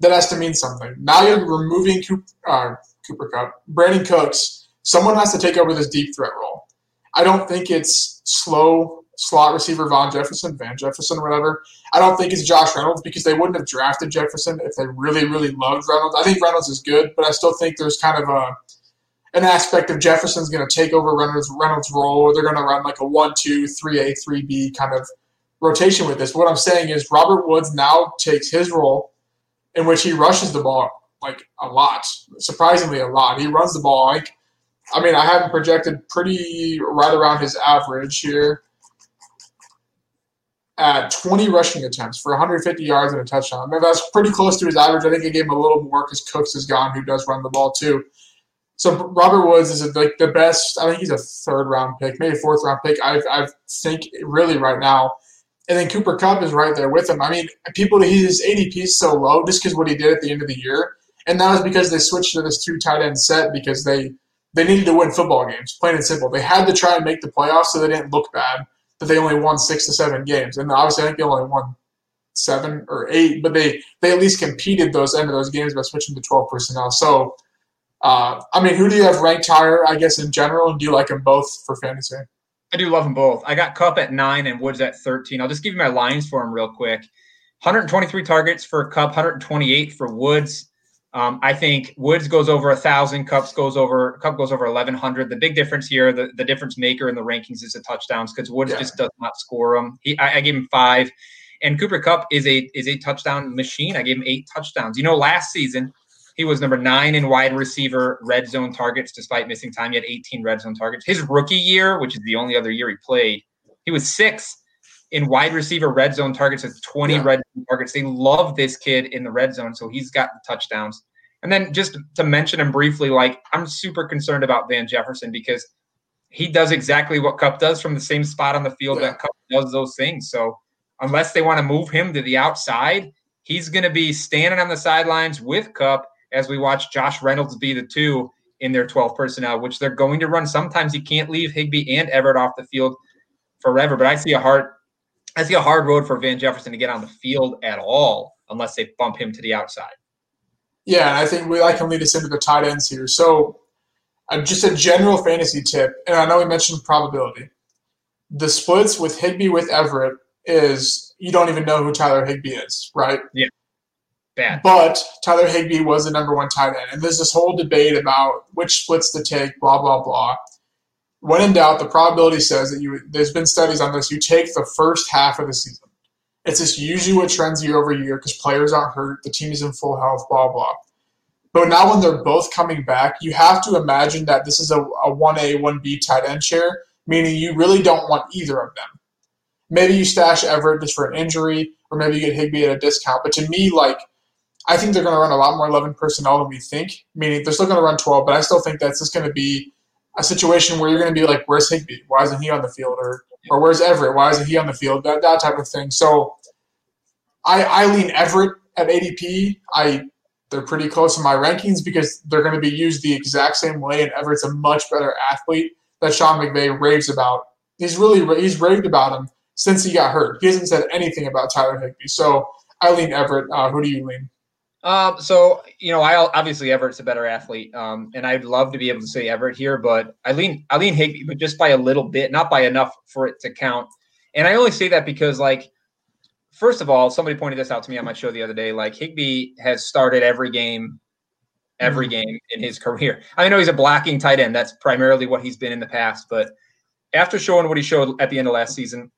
That has to mean something. Now you're removing Cooper Kupp, Brandon Cooks. Someone has to take over this deep threat role. I don't think it's slow slot receiver Van Jefferson, whatever. I don't think it's Josh Reynolds, because they wouldn't have drafted Jefferson if they really, really loved Reynolds. I think Reynolds is good, but I still think there's kind of an aspect of Jefferson's going to take over Reynolds' role, or they're going to run like a 1-2, 3A, 3B kind of rotation with this. But what I'm saying is Robert Woods now takes his role, in which he rushes the ball like a lot, surprisingly a lot. He runs the ball like, I mean, I have him projected pretty right around his average here, at 20 rushing attempts for 150 yards and a touchdown. I mean, that's pretty close to his average. I think it gave him a little more because Cooks is gone, who does run the ball too. So Robert Woods is like the best. I think he's a third-round pick, maybe fourth-round pick, I think, really right now. And then Cooper Kupp is right there with him. I mean, his ADP is so low just because what he did at the end of the year, and that was because they switched to this two-tight end set because they needed to win football games, plain and simple. They had to try and make the playoffs so they didn't look bad, that they only won 6 to 7 games. And obviously I think they only won 7 or 8, but they at least competed those end of those games by switching to 12 personnel. So, I mean, who do you have ranked higher, I guess, in general, and do you like them both for fantasy? I do love them both. I got Kupp at 9 and Woods at 13. I'll just give you my lines for him real quick. 123 targets for Kupp, 128 for Woods. I think Woods goes over 1,000. Kupp goes over 1,100. The big difference here, the difference maker in the rankings is the touchdowns, because Woods just does not score them. I gave him 5, and Cooper Kupp is a touchdown machine. I gave him 8 touchdowns. You know, last season he was number 9 in wide receiver red zone targets, despite missing time. He had 18 red zone targets. His rookie year, which is the only other year he played, he was 6th in wide receiver red zone targets with 20 red zone targets. They love this kid in the red zone, so he's got the touchdowns. And then just to mention him briefly, like I'm super concerned about Van Jefferson, because he does exactly what Kupp does from the same spot on the field that Kupp does those things. So unless they want to move him to the outside, he's going to be standing on the sidelines with Kupp as we watch Josh Reynolds be the 2 in their 12 personnel, which they're going to run. Sometimes you can't leave Higbee and Everett off the field forever, but I see a hard road for Van Jefferson to get on the field at all unless they bump him to the outside. Yeah, and I think I can lead us into the tight ends here. So just a general fantasy tip, and I know we mentioned probability. The splits with Higbee with Everett is you don't even know who Tyler Higbee is, right? Yeah. Bad. But Tyler Higbee was the number one tight end. And there's this whole debate about which splits to take, blah, blah, blah. When in doubt, the probability says that there's been studies on this. You take the first half of the season. It's just usually what trends year over year because players aren't hurt, the team is in full health, blah, blah. But now when they're both coming back, you have to imagine that this is a 1A, 1B tight end share, meaning you really don't want either of them. Maybe you stash Everett just for an injury, or maybe you get Higbee at a discount. But to me, I think they're going to run a lot more 11 personnel than we think, meaning they're still going to run 12, but I still think that's just going to be a situation where you're going to be like, where's Higbee? Why isn't he on the field? Or where's Everett? Why isn't he on the field? That type of thing. So I lean Everett at ADP. They're pretty close in my rankings because they're going to be used the exact same way, and Everett's a much better athlete that Sean McVay raves about. He's raved about him since he got hurt. He hasn't said anything about Tyler Higbee. So I lean Everett. Who do you lean? Obviously Everett's a better athlete, and I'd love to be able to say Everett here, but I lean Higbee, but just by a little bit, not by enough for it to count. And I only say that because, first of all, somebody pointed this out to me on my show the other day. Higbee has started every game in his career. I know he's a blocking tight end. That's primarily what he's been in the past, but after showing what he showed at the end of last season,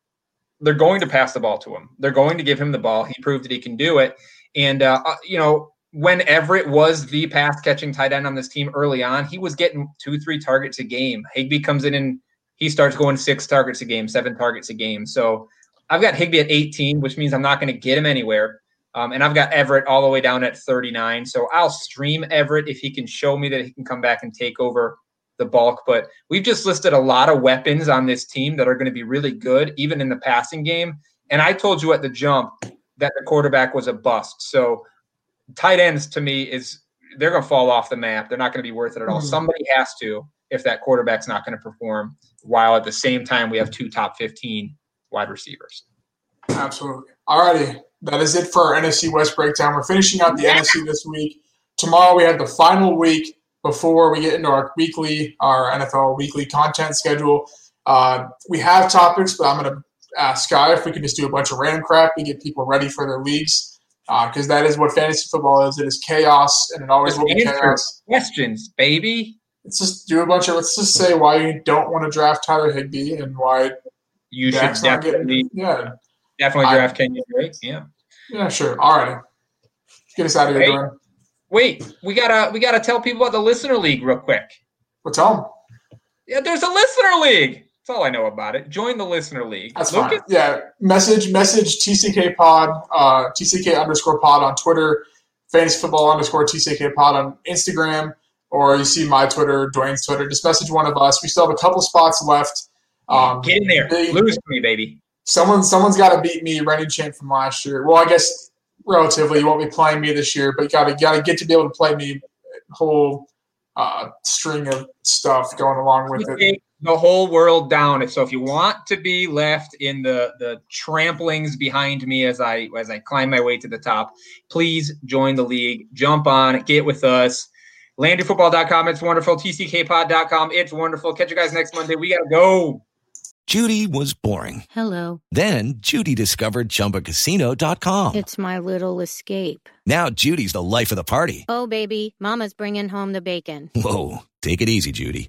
they're going to pass the ball to him. They're going to give him the ball. He proved that he can do it. And, when Everett was the pass-catching tight end on this team early on, he was getting 2-3 targets a game. Higbee comes in and he starts going 6 targets a game, 7 targets a game. So I've got Higbee at 18, which means I'm not going to get him anywhere. And I've got Everett all the way down at 39. So I'll stream Everett if he can show me that he can come back and take over the bulk. But we've just listed a lot of weapons on this team that are going to be really good, even in the passing game. And I told you at the jump that the quarterback was a bust. So tight ends to me they're going to fall off the map. They're not going to be worth it at all. Somebody has to, if that quarterback's not going to perform, while at the same time we have 2 top 15 wide receivers. Absolutely. All righty. That is it for our NFC West breakdown. We're finishing out the NFC this week. Tomorrow we have the final week before we get into our NFL weekly content schedule. We have topics, but I'm going to ask Sky if we can just do a bunch of random crap and get people ready for their leagues, because that is what fantasy football is. It is chaos, and it always will be chaos. Questions, baby. Let's just say why you don't want to draft Tyler Higbee and why you Dak's should definitely draft Kenyan Drake. Yeah. Yeah, sure. All right. Get us out of here, Dorian. Wait, we gotta tell people about the listener league real quick. Well, tell them. Yeah, there's a listener league. That's all I know about it. Join the listener league. That's fine. Yeah. Message TCK pod, TCK_pod on Twitter, fantasyfootball_TCK pod on Instagram, or you see my Twitter, Dwayne's Twitter. Just message one of us. We still have a couple spots left. Get in there. Lose to me, baby. Someone's got to beat me, reigning champ from last year. Well, I guess relatively, you won't be playing me this year, but you gotta get to be able to play me. Whole string of stuff going along with it. The whole world down. So if you want to be left in the tramplings behind me as I climb my way to the top, please join the league. Jump on. Get with us. LandryFootball.com. It's wonderful. TCKpod.com. It's wonderful. Catch you guys next Monday. We got to go. Judy was boring. Hello. Then Judy discovered ChumbaCasino.com. It's my little escape. Now Judy's the life of the party. Oh, baby. Mama's bringing home the bacon. Whoa. Take it easy, Judy.